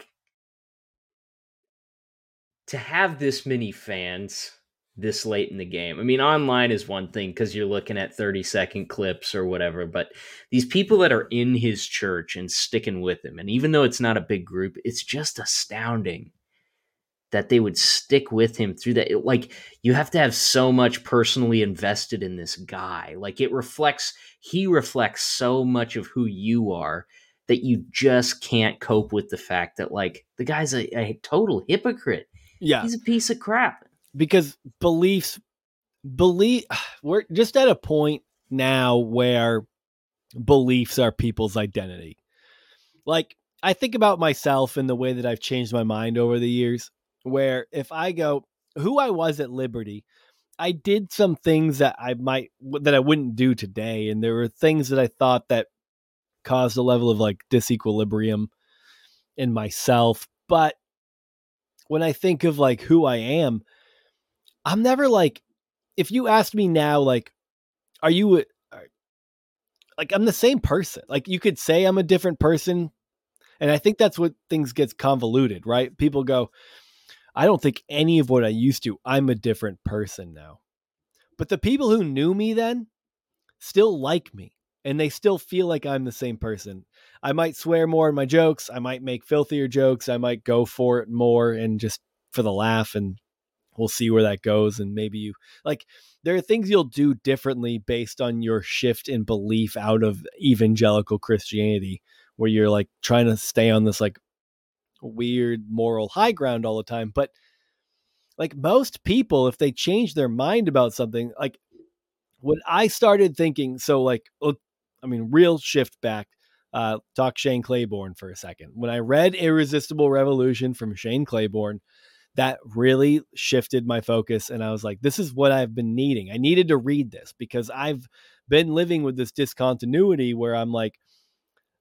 to have this many fans this late in the game. I mean, online is one thing because you're looking at 30-second clips or whatever, but these people that are in his church and sticking with him, and even though it's not a big group, it's just astounding that they would stick with him through that. Like, you have to have so much personally invested in this guy. Like, he reflects so much of who you are that you just can't cope with the fact that, like, the guy's a total hypocrite. Yeah. He's a piece of crap. Because we're just at a point now where beliefs are people's identity. Like, I think about myself and the way that I've changed my mind over the years. Where if I go who I was at Liberty, I did some things that I wouldn't do today. And there were things that I thought that caused a level of like disequilibrium in myself. But when I think of like who I am, I'm never like, if you asked me now, like, like I'm the same person. Like you could say I'm a different person. And I think that's what things gets convoluted, right? People go, I don't think any of what I used to. I'm a different person now. But the people who knew me then still like me, and they still feel like I'm the same person. I might swear more in my jokes. I might make filthier jokes. I might go for it more and just for the laugh, and we'll see where that goes. And maybe there are things you'll do differently based on your shift in belief out of evangelical Christianity, where you're like trying to stay on this like weird moral high ground all the time. But like most people, if they change their mind about something, like when I started thinking, so like, real shift back, talk Shane Claiborne for a second. When I read Irresistible Revolution from Shane Claiborne, that really shifted my focus. And I was like, this is what I've been needing. I needed to read this because I've been living with this discontinuity where I'm like,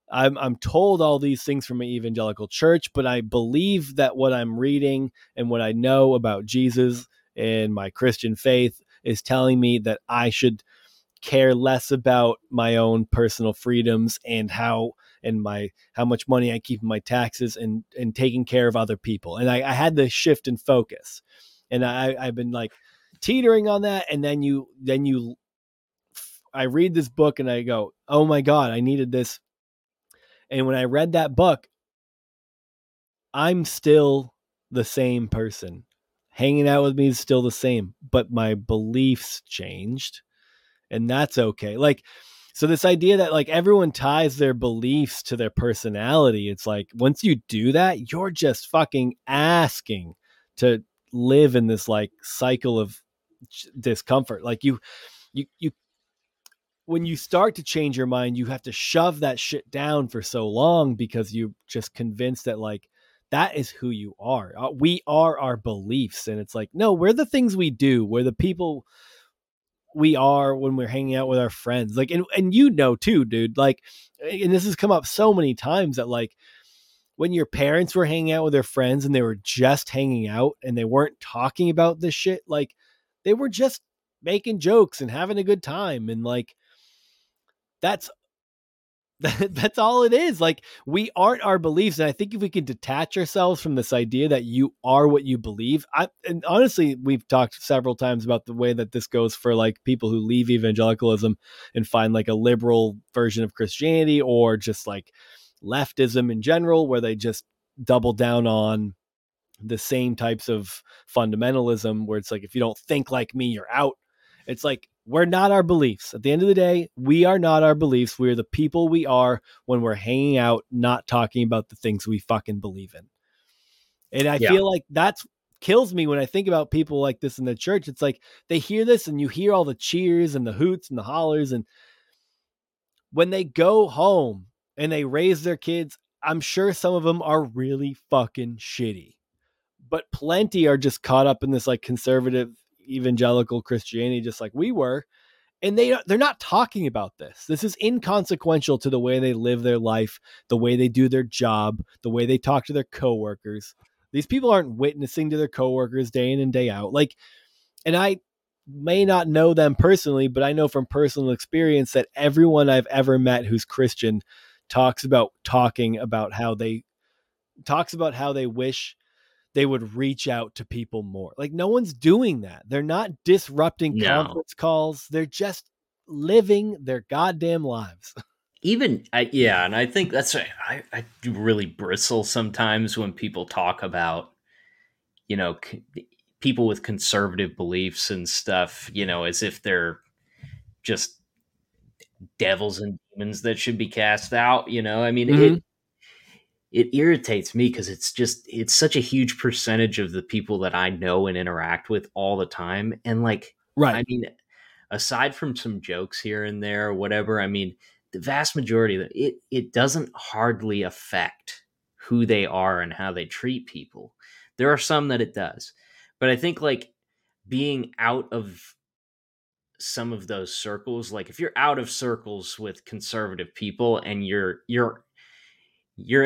I'm told all these things from an evangelical church, but I believe that what I'm reading and what I know about Jesus and my Christian faith is telling me that I should care less about my own personal freedoms and how much money I keep in my taxes and taking care of other people. And I had this shift in focus, and I've been like teetering on that. And I read this book and I go, oh my God, I needed this. And when I read that book, I'm still the same person. Hanging out with me is still the same, but my beliefs changed, and that's okay. Like, so this idea that like everyone ties their beliefs to their personality, it's like, once you do that, you're just fucking asking to live in this like cycle of discomfort. Like you when you start to change your mind, you have to shove that shit down for so long because you're just convinced that like, that is who you are. We are our beliefs. And it's like, no, we're the things we do. We're the people we are when we're hanging out with our friends. Like, and you know too, dude, like, and this has come up so many times that like, when your parents were hanging out with their friends and they were just hanging out and they weren't talking about this shit, like they were just making jokes and having a good time. And like, that's all it is. Like, we aren't our beliefs. And I think if we can detach ourselves from this idea that you are what you believe, and honestly, we've talked several times about the way that this goes for like people who leave evangelicalism and find like a liberal version of Christianity, or just like leftism in general, where they just double down on the same types of fundamentalism where it's like, if you don't think like me, you're out. It's like, we're not our beliefs. At the end of the day, we are not our beliefs. We are the people we are when we're hanging out, not talking about the things we fucking believe in. And I feel like that's kills me when I think about people like this in the church. It's like they hear this and you hear all the cheers and the hoots and the hollers. And when they go home and they raise their kids, I'm sure some of them are really fucking shitty, but plenty are just caught up in this like conservative evangelical Christianity, just like we were, and they're not talking about this. This is inconsequential to the way they live their life, the way they do their job, the way they talk to their coworkers. These people aren't witnessing to their coworkers day in and day out. Like, and I may not know them personally, but I know from personal experience that everyone I've ever met who's Christian talks about how they wish they would reach out to people more. Like, no one's doing that. They're not disrupting conference calls. They're just living their goddamn lives. And I think that's why I really bristle sometimes when people talk about, you know, people with conservative beliefs and stuff, you know, as if they're just devils and demons that should be cast out. You know, I mean, it irritates me because it's such a huge percentage of the people that I know and interact with all the time. And like, right. I mean, aside from some jokes here and there or whatever, I mean, the vast majority of it doesn't hardly affect who they are and how they treat people. There are some that it does, but I think like being out of some of those circles, like if you're out of circles with conservative people and your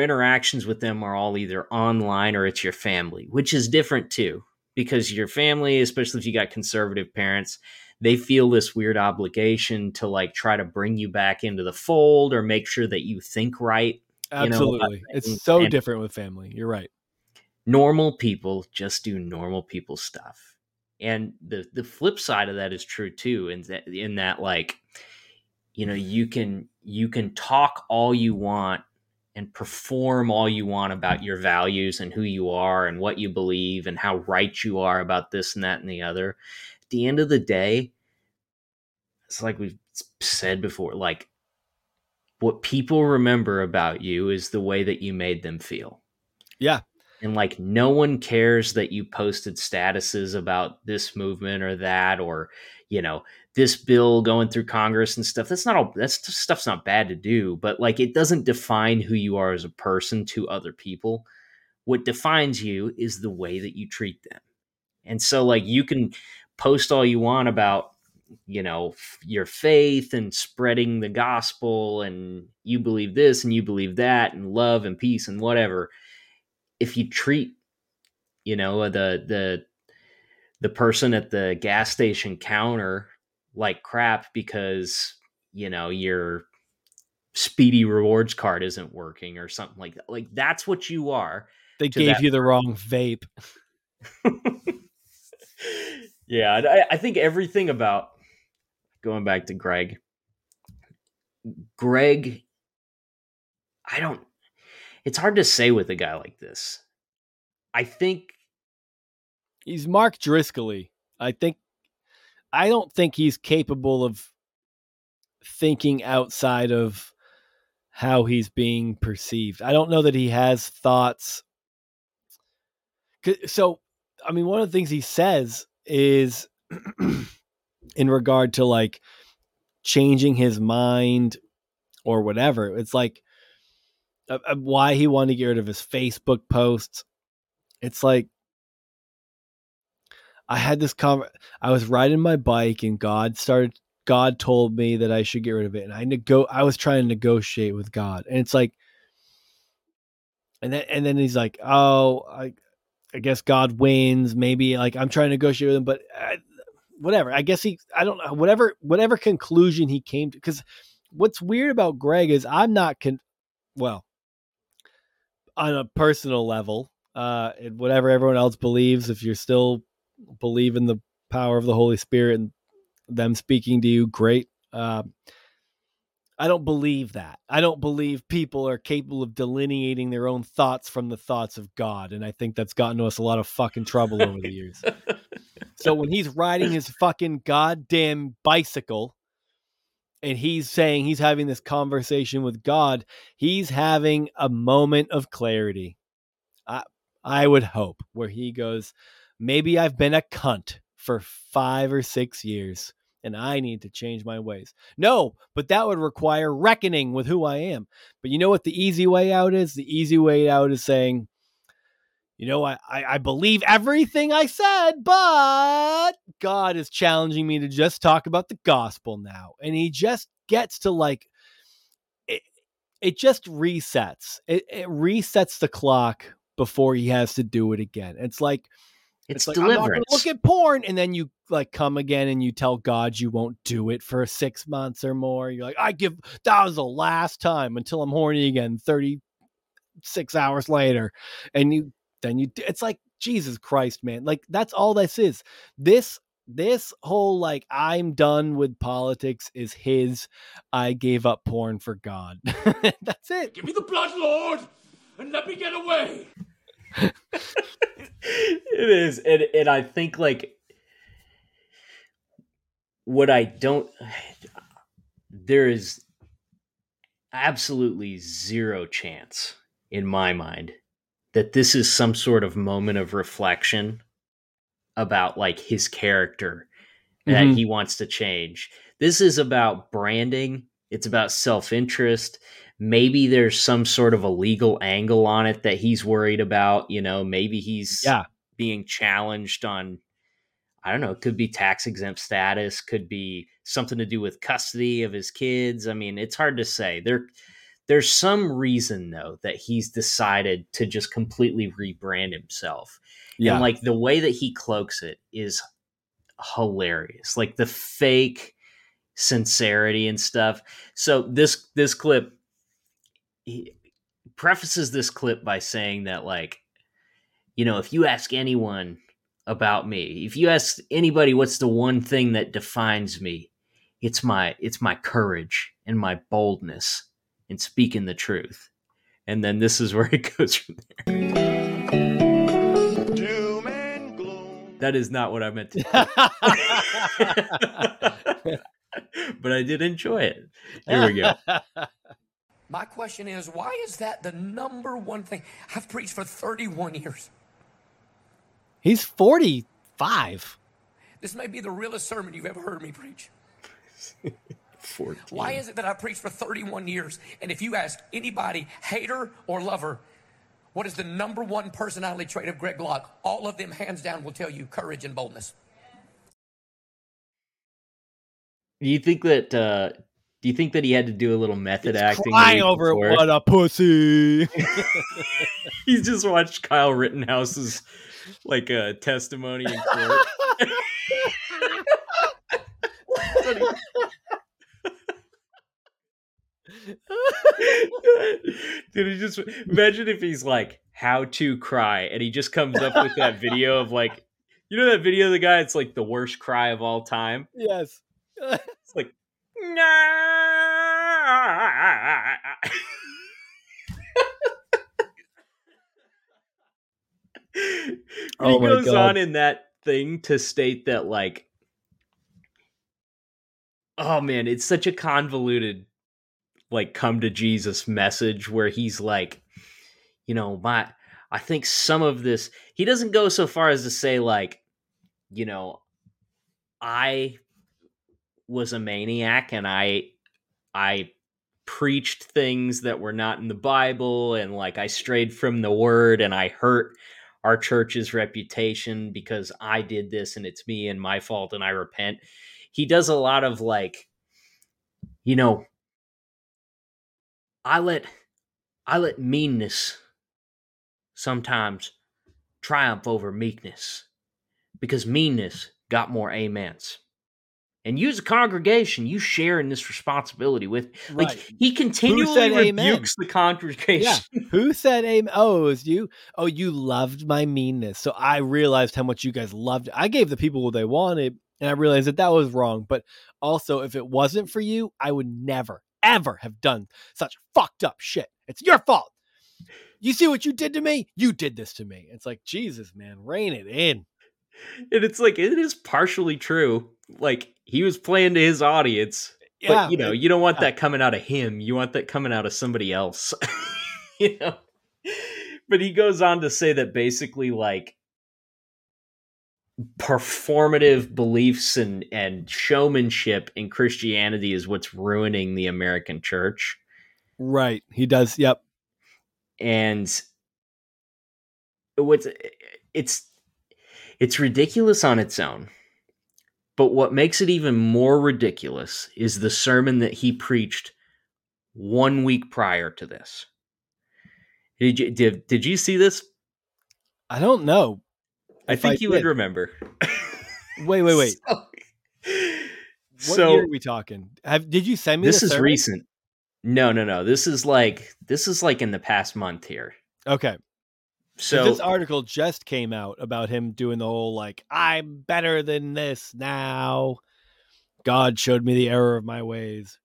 interactions with them are all either online or it's your family, which is different too, because your family, especially if you got conservative parents, they feel this weird obligation to like try to bring you back into the fold or make sure that you think right. Absolutely. You know, it's so different with family. You're right. Normal people just do normal people stuff. And the flip side of that is true too. In that, like, you know, you can talk all you want and perform all you want about your values and who you are and what you believe and how right you are about this and that and the other. At the end of the day, it's like we've said before, like what people remember about you is the way that you made them feel. Yeah. And like, no one cares that you posted statuses about this movement or that, or, you know, this bill going through Congress and stuff. Stuff's not bad to do, but like, it doesn't define who you are as a person to other people. what defines you is the way that you treat them. And so, like, you can post all you want about, you know, your faith and spreading the gospel, and you believe this and you believe that, and love and peace and whatever. If you treat, you know, the person at the gas station counter like crap because, you know, your Speedy Rewards card isn't working or something like that. Like, that's what you are. They gave you the wrong vape. Yeah, I think everything about, going back to Greg, it's hard to say with a guy like this. I think he's Mark Driscoll-y. I don't think he's capable of thinking outside of how he's being perceived. I don't know that he has thoughts. So, I mean, one of the things he says is in regard to, like, changing his mind or whatever. It's like why he wanted to get rid of his Facebook posts. It's like, I had this I was riding my bike and God told me that I should get rid of it. And I was trying to negotiate with God. And it's like, and then he's like, oh, I guess God wins. Maybe, like, I'm trying to negotiate with him, but whatever. I guess I don't know, whatever conclusion he came to. Because what's weird about Greg is I'm not, on a personal level, and whatever everyone else believes, if you're still believe in the power of the Holy Spirit and them speaking to you, great. I don't believe that. I don't believe people are capable of delineating their own thoughts from the thoughts of God. And I think that's gotten us a lot of fucking trouble over the years. So when he's riding his fucking goddamn bicycle and he's saying he's having this conversation with God, he's having a moment of clarity. I would hope, where he goes, maybe I've been a cunt for 5 or 6 years and I need to change my ways. No, but that would require reckoning with who I am. But you know what the easy way out is? The easy way out is saying, you know, I believe everything I said, but God is challenging me to just talk about the gospel now. And he just gets to, like, it just resets. It resets the clock before he has to do it again. It's like, It's like, I'm not gonna look at porn, and then you, like, come again and you tell God you won't do it for 6 months or more. You're like, that was the last time, until I'm horny again 36 hours later. And it's like, Jesus Christ, man. Like, that's all this is. This whole, like, I'm done with politics is his, I gave up porn for God. That's it. Give me the blood, Lord, and let me get away. It is. And I think, like, there is absolutely zero chance in my mind that this is some sort of moment of reflection about, like, his character that he wants to change. This is about branding. It's about self-interest. Maybe there's some sort of a legal angle on it that he's worried about. You know, maybe he's being challenged on, I don't know, it could be tax exempt status, could be something to do with custody of his kids. I mean, it's hard to say. There's some reason, though, that he's decided to just completely rebrand himself. Yeah. And, like, the way that he cloaks it is hilarious. Like, the fake sincerity and stuff. So this clip, he prefaces this clip by saying that, like, you know, if you ask anyone about me, if you ask anybody what's the one thing that defines me, it's my courage and my boldness in speaking the truth. And then this is where it goes from there. Doom and gloom. That is not what I meant to do. But I did enjoy it. Here we go. My question is, why is that the number one thing? I've preached for 31 years. He's 45. This may be the realest sermon you've ever heard me preach. 14. Why is it that I preached for 31 years? And if you ask anybody, hater or lover, What is the number one personality trait of Greg Locke? All of them, hands down, will tell you courage and boldness. Do you think that he had to do a little method acting? Crying over what a pussy. He's just watched Kyle Rittenhouse's like a testimony in court. Dude, he just imagine if he's like how to cry, and he just comes up with that video of like, you know that video of the guy? It's like the worst cry of all time. Yes, it's like no. Oh, he goes on in that thing to state that like, oh man, it's such a convoluted like come to Jesus message where he's like, you know, I think some of this, he doesn't go so far as to say like, you know, I was a maniac and I preached things that were not in the Bible, and like I strayed from the word and I hurt our church's reputation because I did this and it's me and my fault and I repent. He does a lot of like, you know, I let meanness sometimes triumph over meekness because meanness got more amens. And you as a congregation, you share in this responsibility with right. Like he continually rebukes the congregation. Yeah. Who said amen? Oh, it was you. Oh, you loved my meanness. So I realized how much you guys loved it. I gave the people what they wanted, and I realized that was wrong. But also, if it wasn't for you, I would never, ever have done such fucked up shit. It's your fault. You see what you did to me? You did this to me. It's like, Jesus, man, rein it in. And it's like, it is partially true. Like he was playing to his audience, yeah, but you know, you don't want that coming out of him. You want that coming out of somebody else, you know? But he goes on to say that basically like performative beliefs and showmanship in Christianity is what's ruining the American church. Right. He does. Yep. And it's ridiculous on its own. But what makes it even more ridiculous is the sermon that he preached 1 week prior to this. Did you see this? I don't know. I think you would remember. Wait. So, what year are we talking? Did you send me this? This is sermon? Recent. No. This is like in the past month here. Okay. So this article just came out about him doing the whole, like, I'm better than this now. God showed me the error of my ways.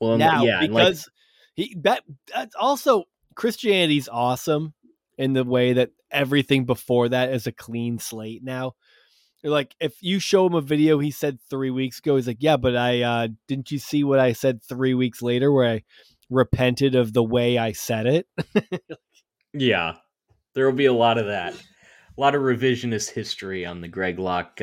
Well, now, yeah, because like, that's also Christianity's awesome in the way that everything before that is a clean slate. Now, like if you show him a video, he said 3 weeks ago, he's like, yeah, but I, didn't you see what I said 3 weeks later where I repented of the way I said it? Yeah. There will be a lot of that, a lot of revisionist history on the Greg Locke,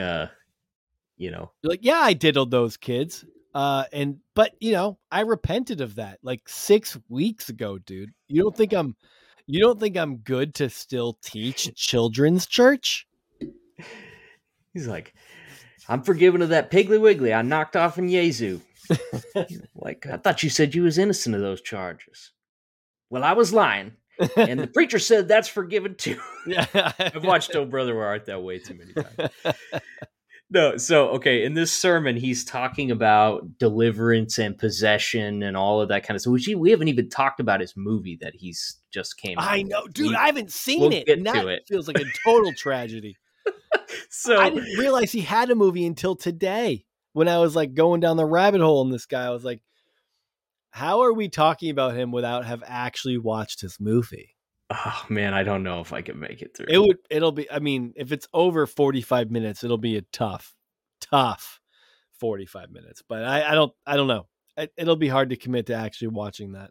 you know, like, yeah, I diddled those kids. But you know, I repented of that like 6 weeks ago, dude. You don't think I'm good to still teach children's church? He's like, I'm forgiven of that Piggly Wiggly I knocked off in Yezu. Like, I thought you said you was innocent of those charges. Well, I was lying. And the preacher said that's forgiven too. Yeah. I've watched Oh Brother Where Art Thou way too many times. No, so okay, in this sermon he's talking about deliverance and possession and all of that kind of stuff. We haven't even talked about his movie that he's just came out. I know, dude, I haven't seen it. And that feels like a total tragedy. So I didn't realize he had a movie until today when I was like going down the rabbit hole in this guy. I was like, how are we talking about him without have actually watched his movie? Oh man, I don't know if I can make it through. It'll be, I mean, if it's over 45 minutes, it'll be a tough 45 minutes, but I don't know. It'll be hard to commit to actually watching that.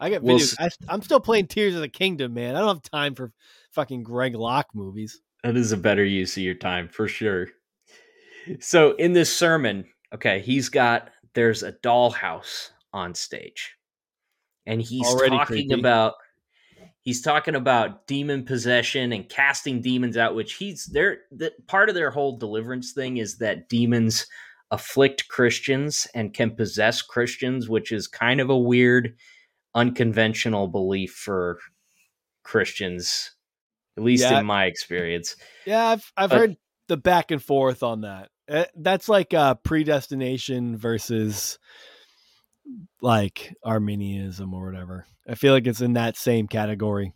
I got videos. I'm still playing Tears of the Kingdom, man. I don't have time for fucking Greg Locke movies. That is a better use of your time for sure. So in this sermon, okay, there's a dollhouse on stage, and he's already talking creepy about He's talking about demon possession and casting demons out, which he's there. Part of their whole deliverance thing is that demons afflict Christians and can possess Christians, which is kind of a weird, unconventional belief for Christians, at least in my experience. Yeah, I've heard the back and forth on that. That's like predestination versus like Arminianism or whatever. I feel like it's in that same category.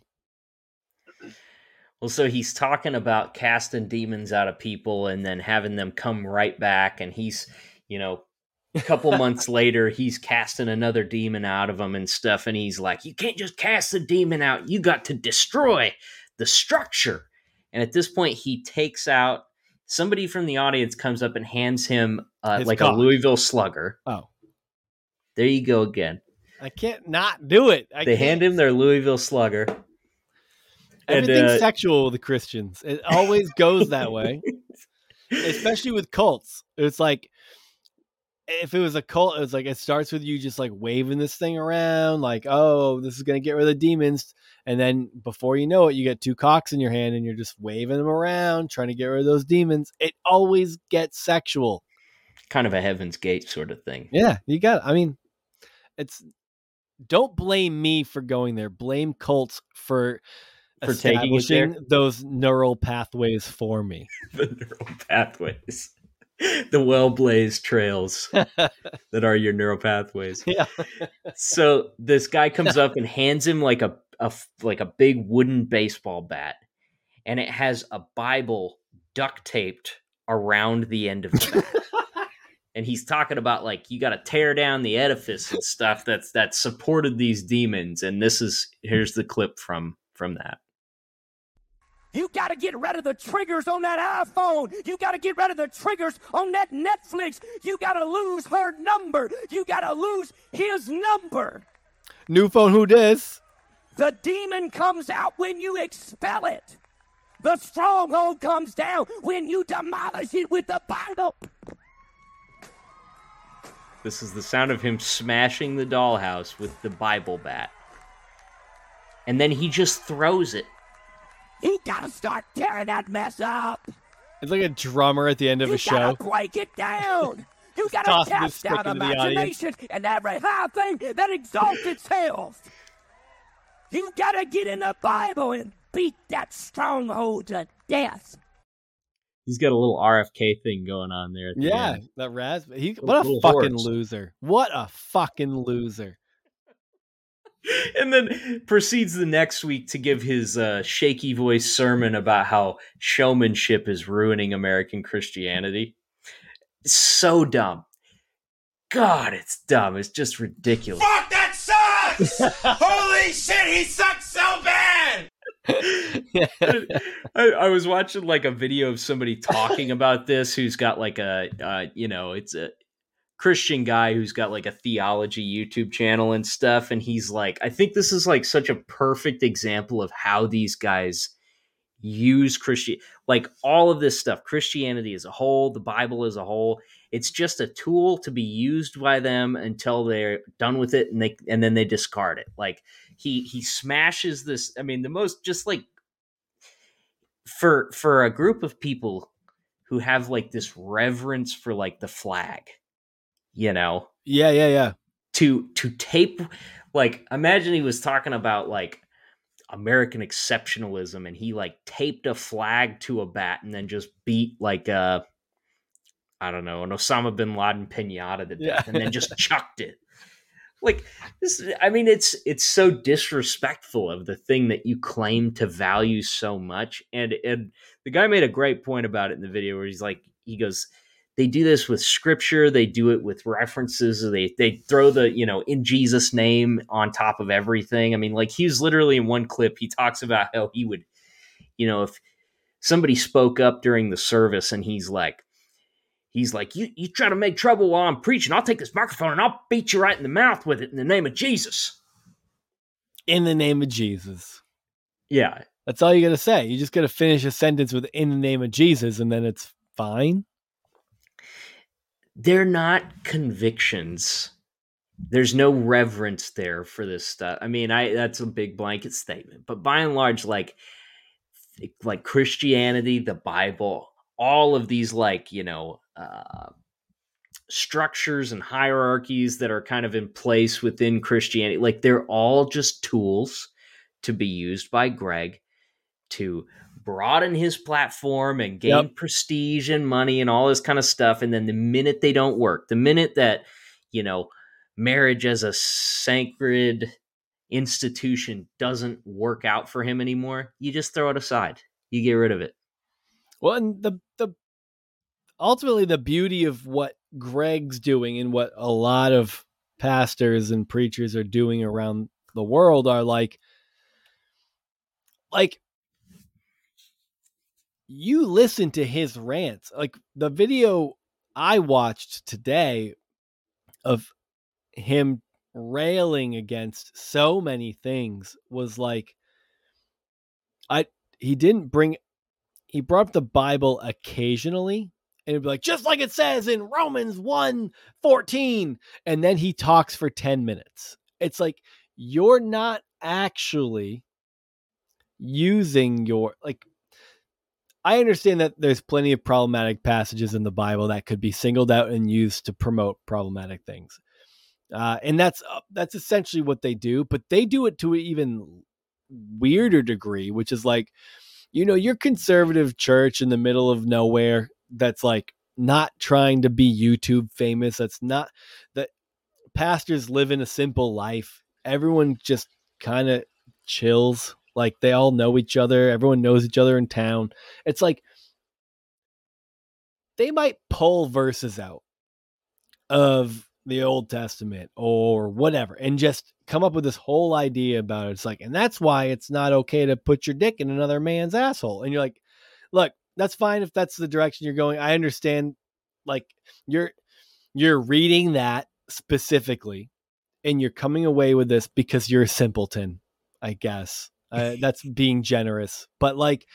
Well, so he's talking about casting demons out of people and then having them come right back. And he's, you know, a couple months later, he's casting another demon out of them and stuff. And he's like, you can't just cast the demon out. You got to destroy the structure. And at this point, he takes out somebody from the audience comes up and hands him like cock. A Louisville Slugger. Oh, there you go again. I can't not do it. They hand him their Louisville Slugger. Everything's sexual with the Christians. It always goes that way, especially with cults. It's like if it was a cult, it's like it starts with you just like waving this thing around like, oh, this is going to get rid of demons. And then before you know it, you get two cocks in your hand and you're just waving them around trying to get rid of those demons. It always gets sexual. Kind of a Heaven's Gate sort of thing. Yeah, you got it. I mean, it's don't blame me for going there. Blame cults for establishing those neural pathways for me. The neural pathways, the well-blazed trails that are your neural pathways. Yeah. So this guy comes up and hands him like a big wooden baseball bat, and it has a Bible duct taped around the end of the bat. And he's talking about like you got to tear down the edifice and stuff that supported these demons. And here's the clip from that. You got to get rid of the triggers on that iPhone. You got to get rid of the triggers on that Netflix. You got to lose her number. You got to lose his number. New phone, who dis? The demon comes out when you expel it. The stronghold comes down when you demolish it with the Bible. This is the sound of him smashing the dollhouse with the Bible bat. And then he just throws it. You gotta start tearing that mess up. It's like a drummer at the end of a show. You gotta break it down. You gotta cast out imagination and every high thing that exalts itself. You gotta get in the Bible and beat that stronghold to death. He's got a little RFK thing going on there. Yeah, that rasp. What a fucking loser. What a fucking loser. And then proceeds the next week to give his shaky voice sermon about how showmanship is ruining American Christianity. It's so dumb. God, it's dumb. It's just ridiculous. Fuck, that sucks! Holy shit, he sucks so bad! Yeah. I was watching like a video of somebody talking about this who's got like a it's a Christian guy who's got like a theology YouTube channel and stuff, and he's like, I think this is like such a perfect example of how these guys use Christian, like all of this stuff, Christianity as a whole, the Bible as a whole. It's just a tool to be used by them until they're done with it, and then they discard it. Like he smashes this. I mean, the most just like for a group of people who have like this reverence for like the flag, you know? Yeah. To tape, like imagine he was talking about like American exceptionalism, and he like taped a flag to a bat and then just beat like a. I don't know, an Osama bin Laden pinata to death, and then just chucked it. Like this, I mean, it's so disrespectful of the thing that you claim to value so much. And the guy made a great point about it in the video where he's like, he goes, they do this with scripture, they do it with references, or they throw the, in Jesus' name on top of everything. I mean, like he was literally in one clip, he talks about how he would, if somebody spoke up during the service and he's like, you try to make trouble while I'm preaching, I'll take this microphone and I'll beat you right in the mouth with it in the name of Jesus. In the name of Jesus. Yeah. That's all you got to say. You just got to finish a sentence with in the name of Jesus, and then it's fine. They're not convictions. There's no reverence there for this stuff. I mean, that's a big blanket statement, but by and large, like Christianity, the Bible, all of these structures and hierarchies that are kind of in place within Christianity, like they're all just tools to be used by Greg to broaden his platform and gain prestige and money and all this kind of stuff. And then the minute they don't work, the minute that, marriage as a sacred institution doesn't work out for him anymore, you just throw it aside. You get rid of it. Well, and ultimately the beauty of what Greg's doing and what a lot of pastors and preachers are doing around the world are like you listen to his rants. Like the video I watched today of him railing against so many things was like, he brought up the Bible occasionally, and it'd be like, just like it says in Romans 1:14. And then he talks for 10 minutes. It's like, you're not actually using I understand that there's plenty of problematic passages in the Bible that could be singled out and used to promote problematic things. And that's essentially what they do, but they do it to an even weirder degree, which is like, your conservative church in the middle of nowhere that's like not trying to be YouTube famous. That's not that pastors live in a simple life. Everyone just kind of chills. Like they all know each other. Everyone knows each other in town. It's like they might pull verses out of the Old Testament or whatever and just come up with this whole idea about it. It's like, and that's why it's not okay to put your dick in another man's asshole. And you're like, look, that's fine if that's the direction you're going. I understand, like you're reading that specifically and you're coming away with this because you're a simpleton, I guess. That's being generous, but like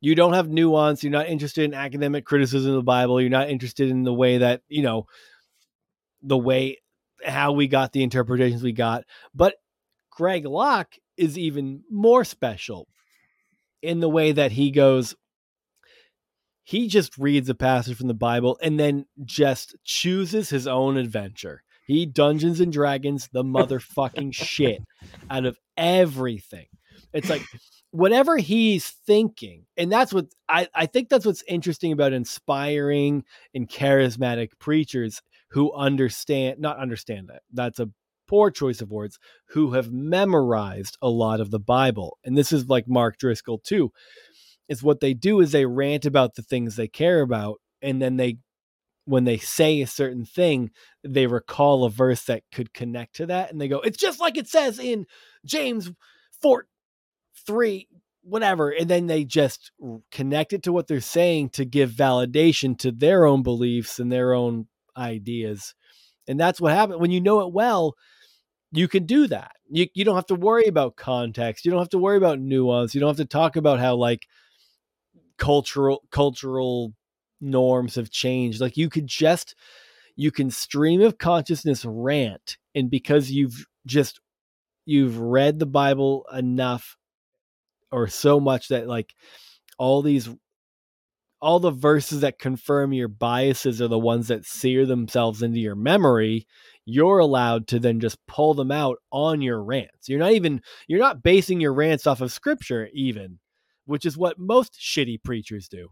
you don't have nuance. You're not interested in academic criticism of the Bible. You're not interested in the way that, how we got the interpretations we got. But Greg Locke is even more special in the way that he goes, he just reads a passage from the Bible and then just chooses his own adventure. He Dungeons and Dragons the motherfucking shit out of everything. It's like whatever he's thinking. And that's what I think that's what's interesting about inspiring and charismatic preachers who understand that. That's a poor choice of words, who have memorized a lot of the Bible. And this is like Mark Driscoll too. It's what they do is they rant about the things they care about. And then when they say a certain thing, they recall a verse that could connect to that. And they go, it's just like it says in James 4:3, whatever. And then they just connect it to what they're saying to give validation to their own beliefs and their own ideas. And that's what happens when you know it well. You can do that. You don't have to worry about context. You don't have to worry about nuance. You don't have to talk about how like cultural norms have changed. Like you can stream of consciousness rant. And because you've read the Bible enough or so much that like all the verses that confirm your biases are the ones that sear themselves into your memory. You're allowed to then just pull them out on your rants. You're not basing your rants off of scripture even, which is what most shitty preachers do.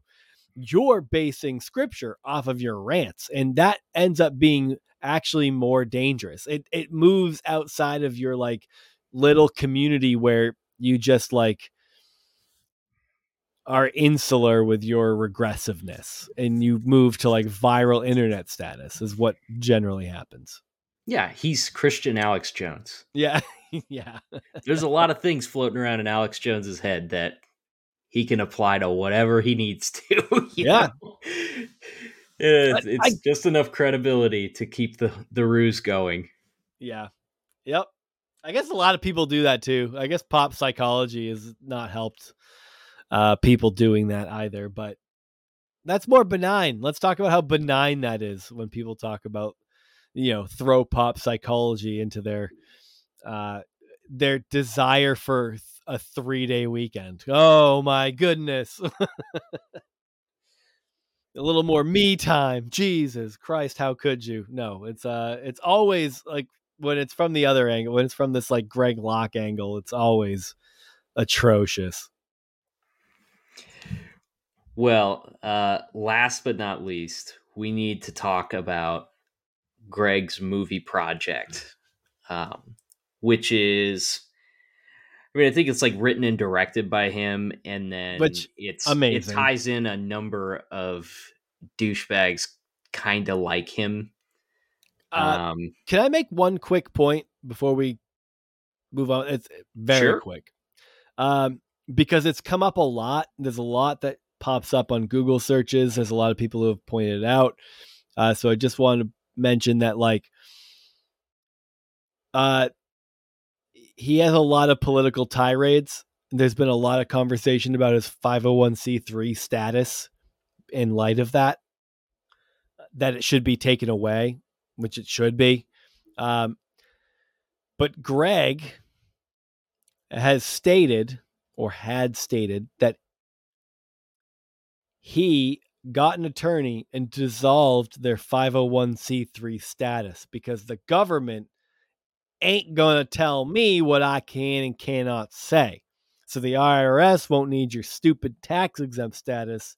You're basing scripture off of your rants. And that ends up being actually more dangerous. It moves outside of your like little community where you just like, are insular with your regressiveness and you move to like viral internet status is what generally happens. Yeah. He's Christian Alex Jones. Yeah. Yeah. There's a lot of things floating around in Alex Jones's head that he can apply to whatever he needs to. Yeah. It's just enough credibility to keep the ruse going. Yeah. Yep. I guess a lot of people do that too. I guess pop psychology has not helped people doing that either, but that's more benign. Let's talk about how benign that is when people talk about you know, throw pop psychology into their desire for a 3-day weekend. Oh my goodness. A little more me time. Jesus Christ, how could you? No, it's always like when it's from the other angle, when it's from this like Greg Locke angle, it's always atrocious. Well, last but not least, we need to talk about Greg's movie project, which is, I mean, I think it's like written and directed by him, and then it ties in a number of douchebags kind of like him. Can I make one quick point before we move on? It's very quick. Because it's come up a lot. There's a lot that pops up on Google searches. There's a lot of people who have pointed it out. So I just wanted to mention that, like, he has a lot of political tirades. There's been a lot of conversation about his 501c3 status in light of that it should be taken away, which it should be. But Greg has stated or had stated that he got an attorney and dissolved their 501c3 status because the government ain't gonna tell me what I can and cannot say. So the IRS won't need your stupid tax exempt status.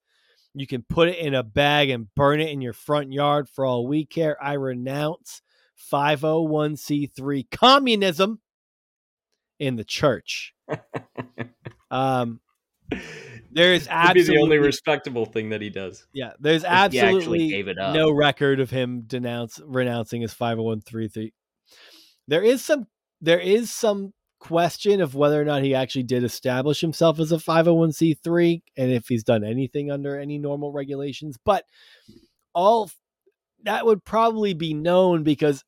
You can put it in a bag and burn it in your front yard for all we care. I renounce 501c3 communism in the church. There is absolutely the only respectable thing that he does. Yeah, there's absolutely no record of him renouncing his 501c3. There is some question of whether or not he actually did establish himself as a 501c3 and if he's done anything under any normal regulations, but all that would probably be known because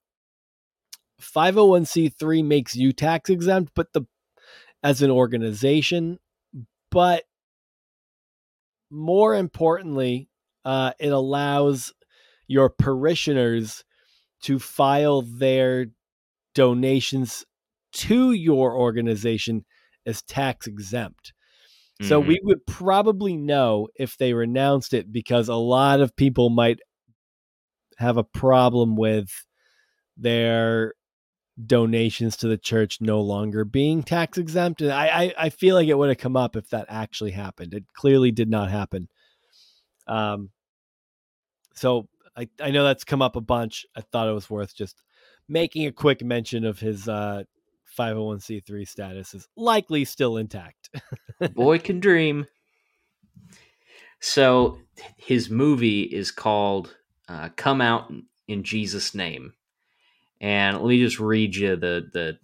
501c3 makes you tax exempt, but as an organization, but more importantly, it allows your parishioners to file their donations to your organization as tax exempt. Mm-hmm. So we would probably know if they renounced it because a lot of people might have a problem with their donations to the church no longer being tax exempt. And I feel like it would have come up if that actually happened. It clearly did not happen. So I know that's come up a bunch. I thought it was worth just making a quick mention of his 501c3 status is likely still intact. Boy can dream. So his movie is called Come Out in Jesus Name. And let me just read you the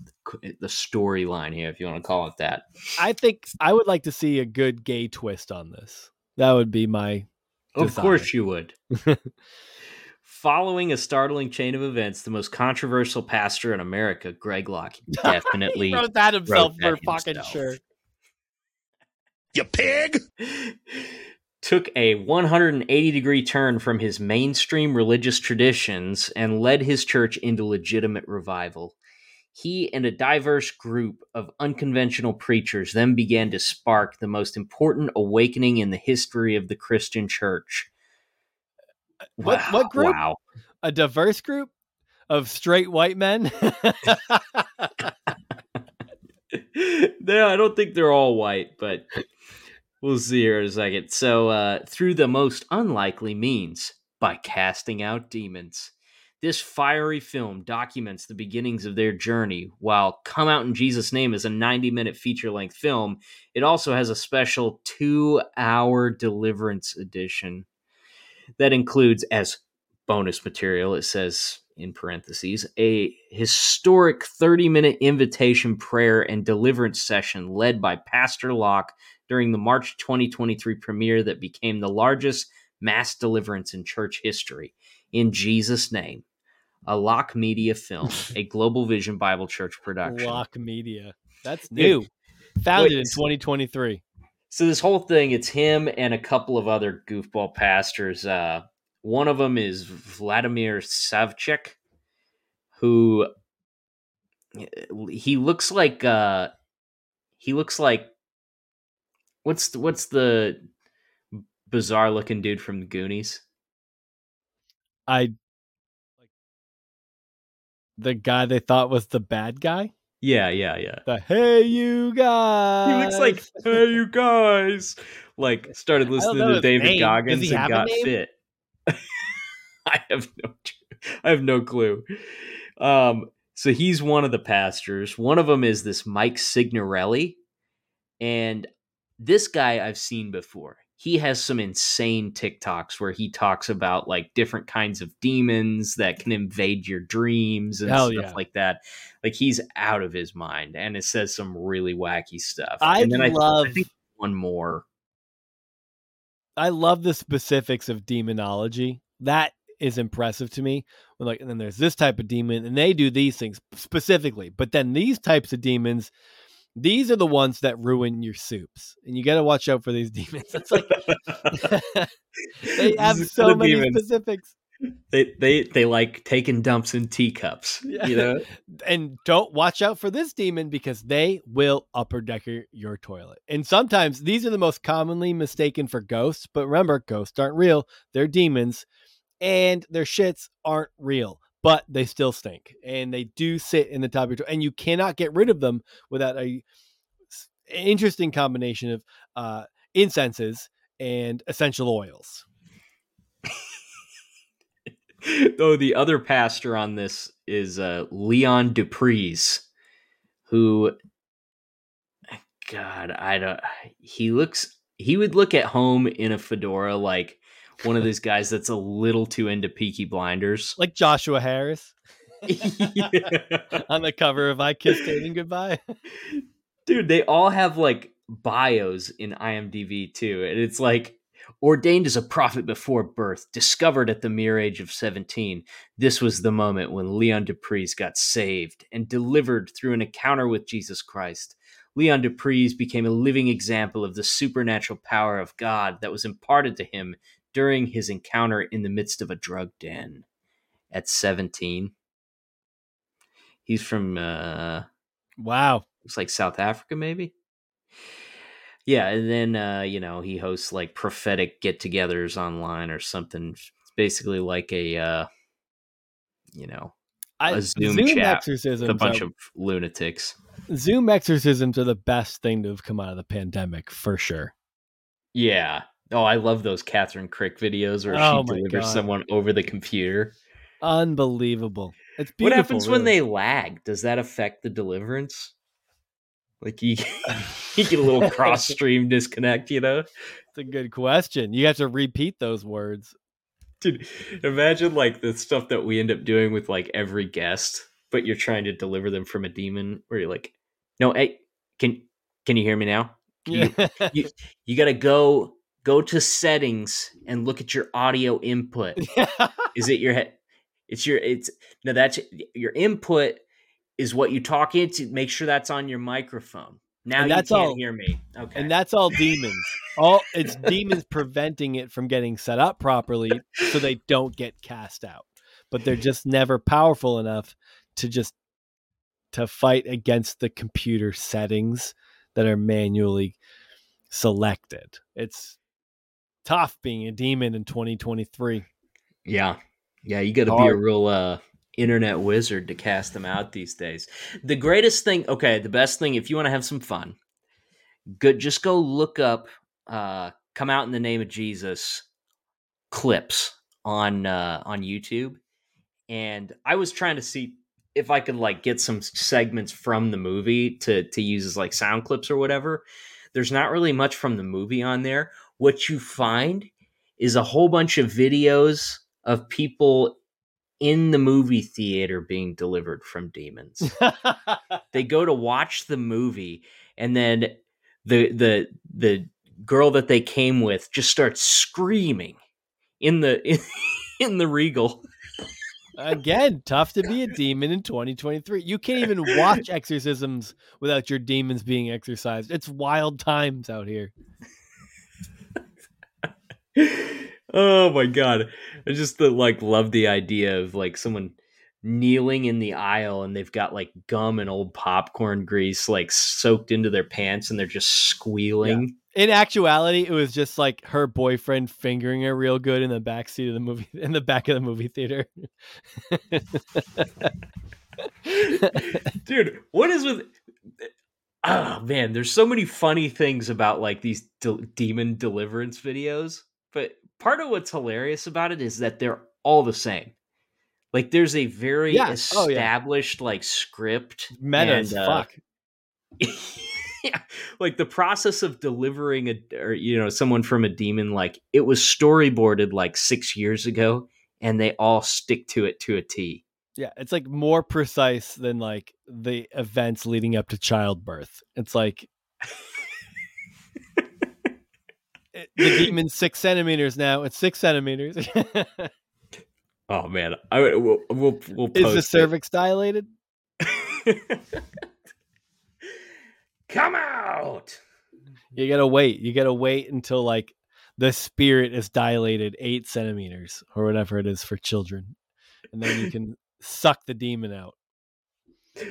storyline here, if you want to call it that. I think I would like to see a good gay twist on this. That would be my desire. Of course you would. Following a startling chain of events, the most controversial pastor in America, Greg Locke, definitely he wrote that himself fucking sure. You pig! Took a 180-degree turn from his mainstream religious traditions and led his church into legitimate revival. He and a diverse group of unconventional preachers then began to spark the most important awakening in the history of the Christian church. What group? Wow. A diverse group of straight white men? No, I don't think they're all white, but we'll see here in a second. So through the most unlikely means, by casting out demons, this fiery film documents the beginnings of their journey. While Come Out in Jesus' Name is a 90-minute feature-length film, it also has a special 2-hour deliverance edition that includes, as bonus material, it says in parentheses, a historic 30-minute invitation prayer and deliverance session led by Pastor Locke during the March 2023 premiere that became the largest mass deliverance in church history. In Jesus' Name, a Locke Media film, a Global Vision Bible Church production. Locke Media. That's new. Founded in 2023. So this whole thing, it's him and a couple of other goofball pastors. One of them is Vladimir Savchuk, who he looks like what's the bizarre looking dude from the Goonies? The guy they thought was the bad guy? Yeah. The hey you guys. He looks like hey you guys. Like started listening to David Goggins and got fit. I have no clue. So he's one of the pastors. One of them is this Mike Signorelli, and this guy I've seen before. He has some insane TikToks where he talks about like different kinds of demons that can invade your dreams and stuff like that. Like he's out of his mind, and it says some really wacky stuff. I think one more. I love the specifics of demonology. That is impressive to me. Like, and then there's this type of demon, and they do these things specifically. But then these types of demons, these are the ones that ruin your soups, and you got to watch out for these demons. It's like they have so many demons. Specifics. They like taking dumps in teacups, you know. And don't watch out for this demon because they will upper decker your toilet. And sometimes these are the most commonly mistaken for ghosts. But remember, ghosts aren't real; they're demons, and their shits aren't real. But they still stink, and they do sit in the top of your toilet, and you cannot get rid of them without a interesting combination of incenses and essential oils. Though the other pastor on this is Leon Dupree, who, God, he would look at home in a fedora like one of these guys that's a little too into Peaky Blinders. Like Joshua Harris on the cover of I Kissed Dating Goodbye. Dude, they all have like bios in IMDb too. And it's like, ordained as a prophet before birth, discovered at the mere age of 17. This was the moment when Leon Dupree got saved and delivered through an encounter with Jesus Christ. Leon Dupree became a living example of the supernatural power of God that was imparted to him during his encounter in the midst of a drug den at 17. He's from, looks like South Africa, maybe. Yeah. And then, he hosts like prophetic get togethers online or something. It's basically like a Zoom chat with a bunch of lunatics. Zoom exorcisms are the best thing to have come out of the pandemic for sure. Yeah. Oh, I love those Catherine Crick videos where she delivers someone over the computer. Unbelievable. It's beautiful. What happens when they lag? Does that affect the deliverance? Like you get a little cross-stream disconnect, you know? It's a good question. You have to repeat those words. Dude, imagine like the stuff that we end up doing with like every guest, but you're trying to deliver them from a demon where you're like, no, hey, can you hear me now? You got to go... Go to settings and look at your audio input. Is it your head? That's your input is what you talk into. Make sure that's on your microphone. Now you can't hear me. Okay. And that's all demons. It's demons preventing it from getting set up properly so they don't get cast out. But they're just never powerful enough to fight against the computer settings that are manually selected. It's tough being a demon in 2023. Yeah, you got to be a real internet wizard to cast them out these days. The best thing, if you want to have some fun, good, just go look up Come Out in the Name of Jesus clips on YouTube. And I was trying to see if I could like get some segments from the movie to use as like sound clips or whatever. There's not really much from the movie on there. What you find is a whole bunch of videos of people in the movie theater being delivered from demons. They go to watch the movie, and then the girl that they came with just starts screaming in the Regal. Again, tough to be a demon in 2023. You can't even watch exorcisms without your demons being exorcised. It's wild times out here. Oh my God. I just love the idea of like someone kneeling in the aisle, and they've got like gum and old popcorn grease like soaked into their pants, and they're just squealing. Yeah. In actuality, it was just like her boyfriend fingering her real good in the back seat of the movie, in the back of the movie theater. Dude, what is with? Oh man, there's so many funny things about like these demon deliverance videos, but part of what's hilarious about it is that they're all the same. Like, there's a very established like script, meta as fuck. Yeah, like the process of delivering someone from a demon, like it was storyboarded like 6 years ago, and they all stick to it to a T. Yeah, it's like more precise than like the events leading up to childbirth. It's like the demon's 6 centimeters now. It's 6 centimeters. Oh man, we'll post. Is the cervix dilated? Come out. You gotta wait until like the spirit is dilated 8 centimeters or whatever it is for children, and then you can suck the demon out,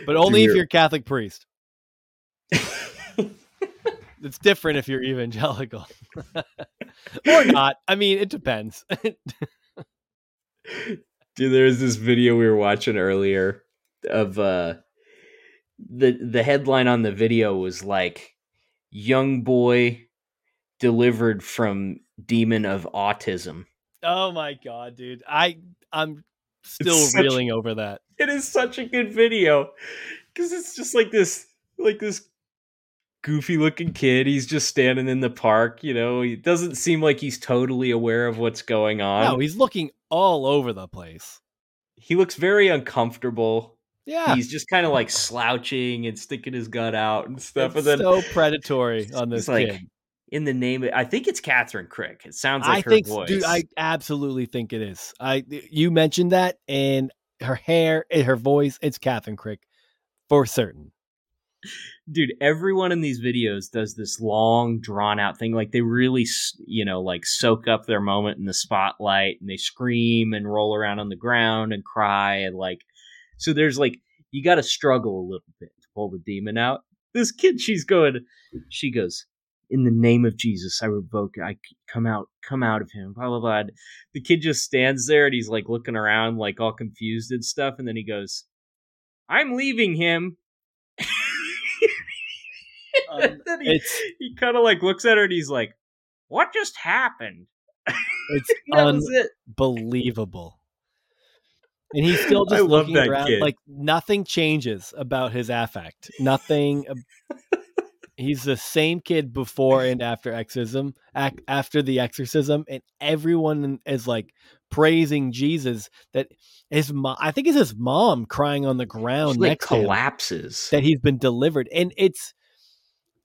but only if you're a Catholic priest. It's different if you're evangelical. Or not. I mean, it depends. Dude, there's this video we were watching earlier of the headline on the video was like, young boy delivered from demon of autism. Oh my God, dude. I'm still reeling over that. It is such a good video, because it's just like this goofy looking kid. He's just standing in the park. You know, he doesn't seem like he's totally aware of what's going on. No, he's looking all over the place. He looks very uncomfortable. Yeah, he's just kind of like slouching and sticking his gut out and stuff. It's and then, so predatory on this kid. Like, in the name of, I think it's Catherine Crick. It sounds like her voice. Dude, I absolutely think it is. You mentioned that, and her hair, and her voice, it's Catherine Crick for certain. Dude, everyone in these videos does this long, drawn out thing. Like, they really, like soak up their moment in the spotlight, and they scream and roll around on the ground and cry and like. So there's like, you got to struggle a little bit to pull the demon out. This kid, she goes, in the name of Jesus, I revoke, I come out of him, blah, blah, blah. The kid just stands there and he's like looking around, like all confused and stuff. And then he goes, I'm leaving him. Then he kind of like looks at her and he's like, what just happened? It's unbelievable. And he's still just looking around kid. Like nothing changes about his affect. Nothing. He's the same kid before and after exorcism, after the exorcism. And everyone is like praising Jesus. That his mom, I think it's his mom crying on the ground. She next like collapses to him, that he's been delivered. And it's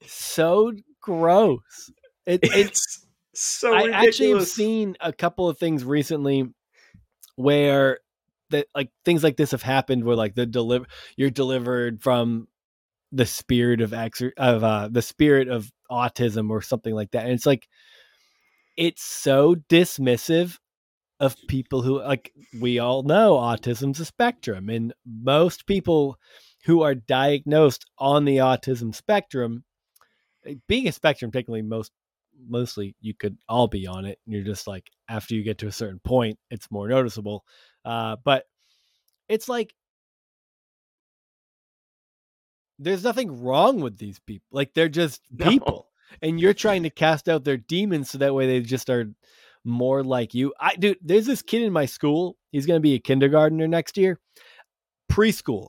so gross. It's so ridiculous. I actually have seen a couple of things recently where that like things like this have happened where like you're delivered from the spirit of the spirit of autism or something like that. And it's like, it's so dismissive of people who, like, we all know autism's a spectrum, and most people who are diagnosed on the autism spectrum, being a spectrum, technically mostly you could all be on it. And you're just like, after you get to a certain point, it's more noticeable. But it's like, there's nothing wrong with these people. Like, they're just people, and you're trying to cast out their demons. So that way they just are more like you. Dude, there's this kid in my school. He's going to be a kindergartner next year, preschool.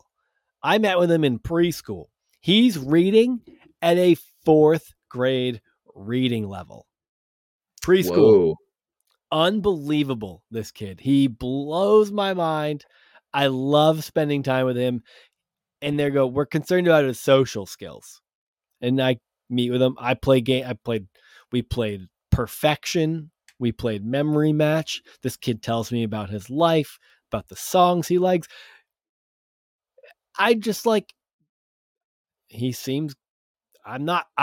I met with him in preschool. He's reading at a 4th grade reading level. Preschool. Whoa. Unbelievable, this kid. He blows my mind. I love spending time with him. And they go, we're concerned about his social skills. And I meet with him. We played Perfection. We played Memory Match. This kid tells me about his life, about the songs he likes. I just like, I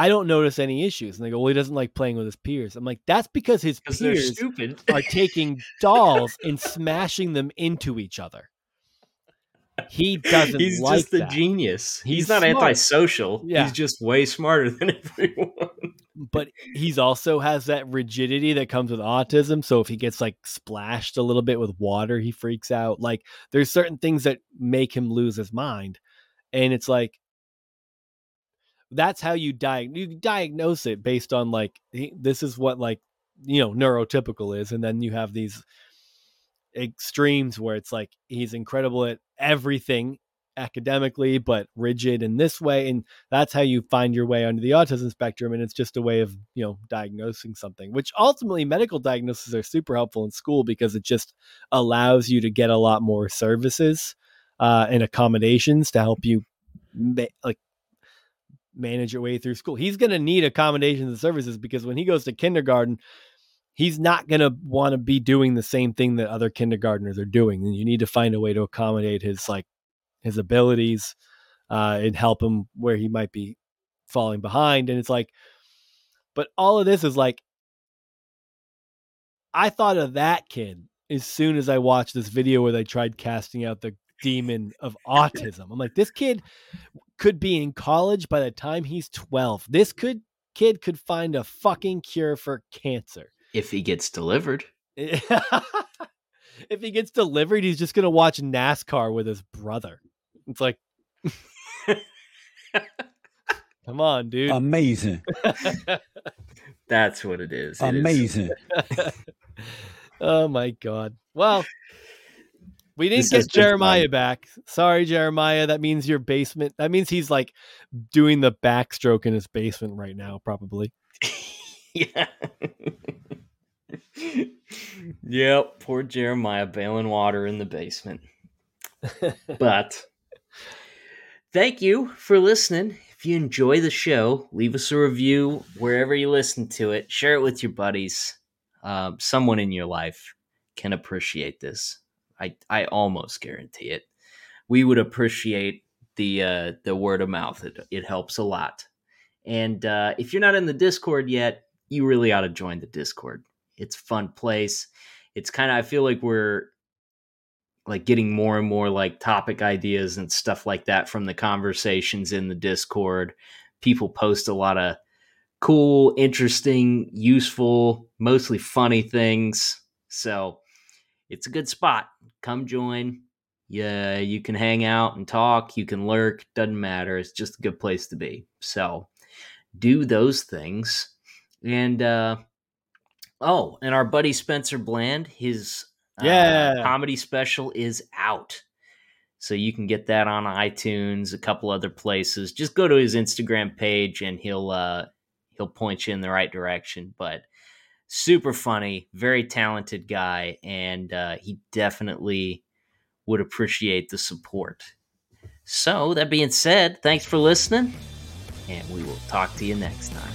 don't notice any issues. And they go, well, he doesn't like playing with his peers. I'm like, that's because his peers are taking dolls and smashing them into each other. He doesn't he's like just that. A genius. He's not smart. Antisocial. Yeah. He's just way smarter than everyone. But he's also has that rigidity that comes with autism. So if he gets like splashed a little bit with water, he freaks out. Like there's certain things that make him lose his mind. And it's like, that's how you diagnose it based on like, this is what like, you know, neurotypical is. And then you have these extremes where it's like, he's incredible at everything academically, but rigid in this way. And that's how you find your way under the autism spectrum. And it's just a way of, you know, diagnosing something, which ultimately medical diagnoses are super helpful in school because it just allows you to get a lot more services and accommodations to help you manage your way through school. He's going to need accommodations and services because when he goes to kindergarten, he's not going to want to be doing the same thing that other kindergartners are doing. And you need to find a way to accommodate his abilities and help him where he might be falling behind. And it's like, but all of this is like, I thought of that kid as soon as I watched this video where they tried casting out the demon of autism. I'm like, this kid could be in college by the time he's 12. This kid could find a fucking cure for cancer. If he gets delivered. If he gets delivered, he's just going to watch NASCAR with his brother. It's like, come on, dude. Amazing. That's what it is. Amazing. It is. Oh, my God. Well, we didn't get Jeremiah back. Sorry, Jeremiah. That means your basement. That means he's like doing the backstroke in his basement right now, probably. Yeah. Yep, poor Jeremiah bailing water in the basement. But thank you for listening. If you enjoy the show, leave us a review wherever you listen to it. Share it with your buddies. Someone in your life can appreciate this. I almost guarantee it. We would appreciate the word of mouth. It helps a lot. And if you're not in the Discord yet, you really ought to join the Discord. It's a fun place. It's kind of, I feel like we're like getting more and more like topic ideas and stuff like that from the conversations in the Discord. People post a lot of cool, interesting, useful, mostly funny things. So it's a good spot. Come join. Yeah, you can hang out and talk. You can lurk. Doesn't matter. It's just a good place to be. So do those things. And, and our buddy Spencer Bland, his comedy special is out. So you can get that on iTunes, a couple other places. Just go to his Instagram page and he'll point you in the right direction. But super funny, very talented guy, and he definitely would appreciate the support. So that being said, thanks for listening, and we will talk to you next time.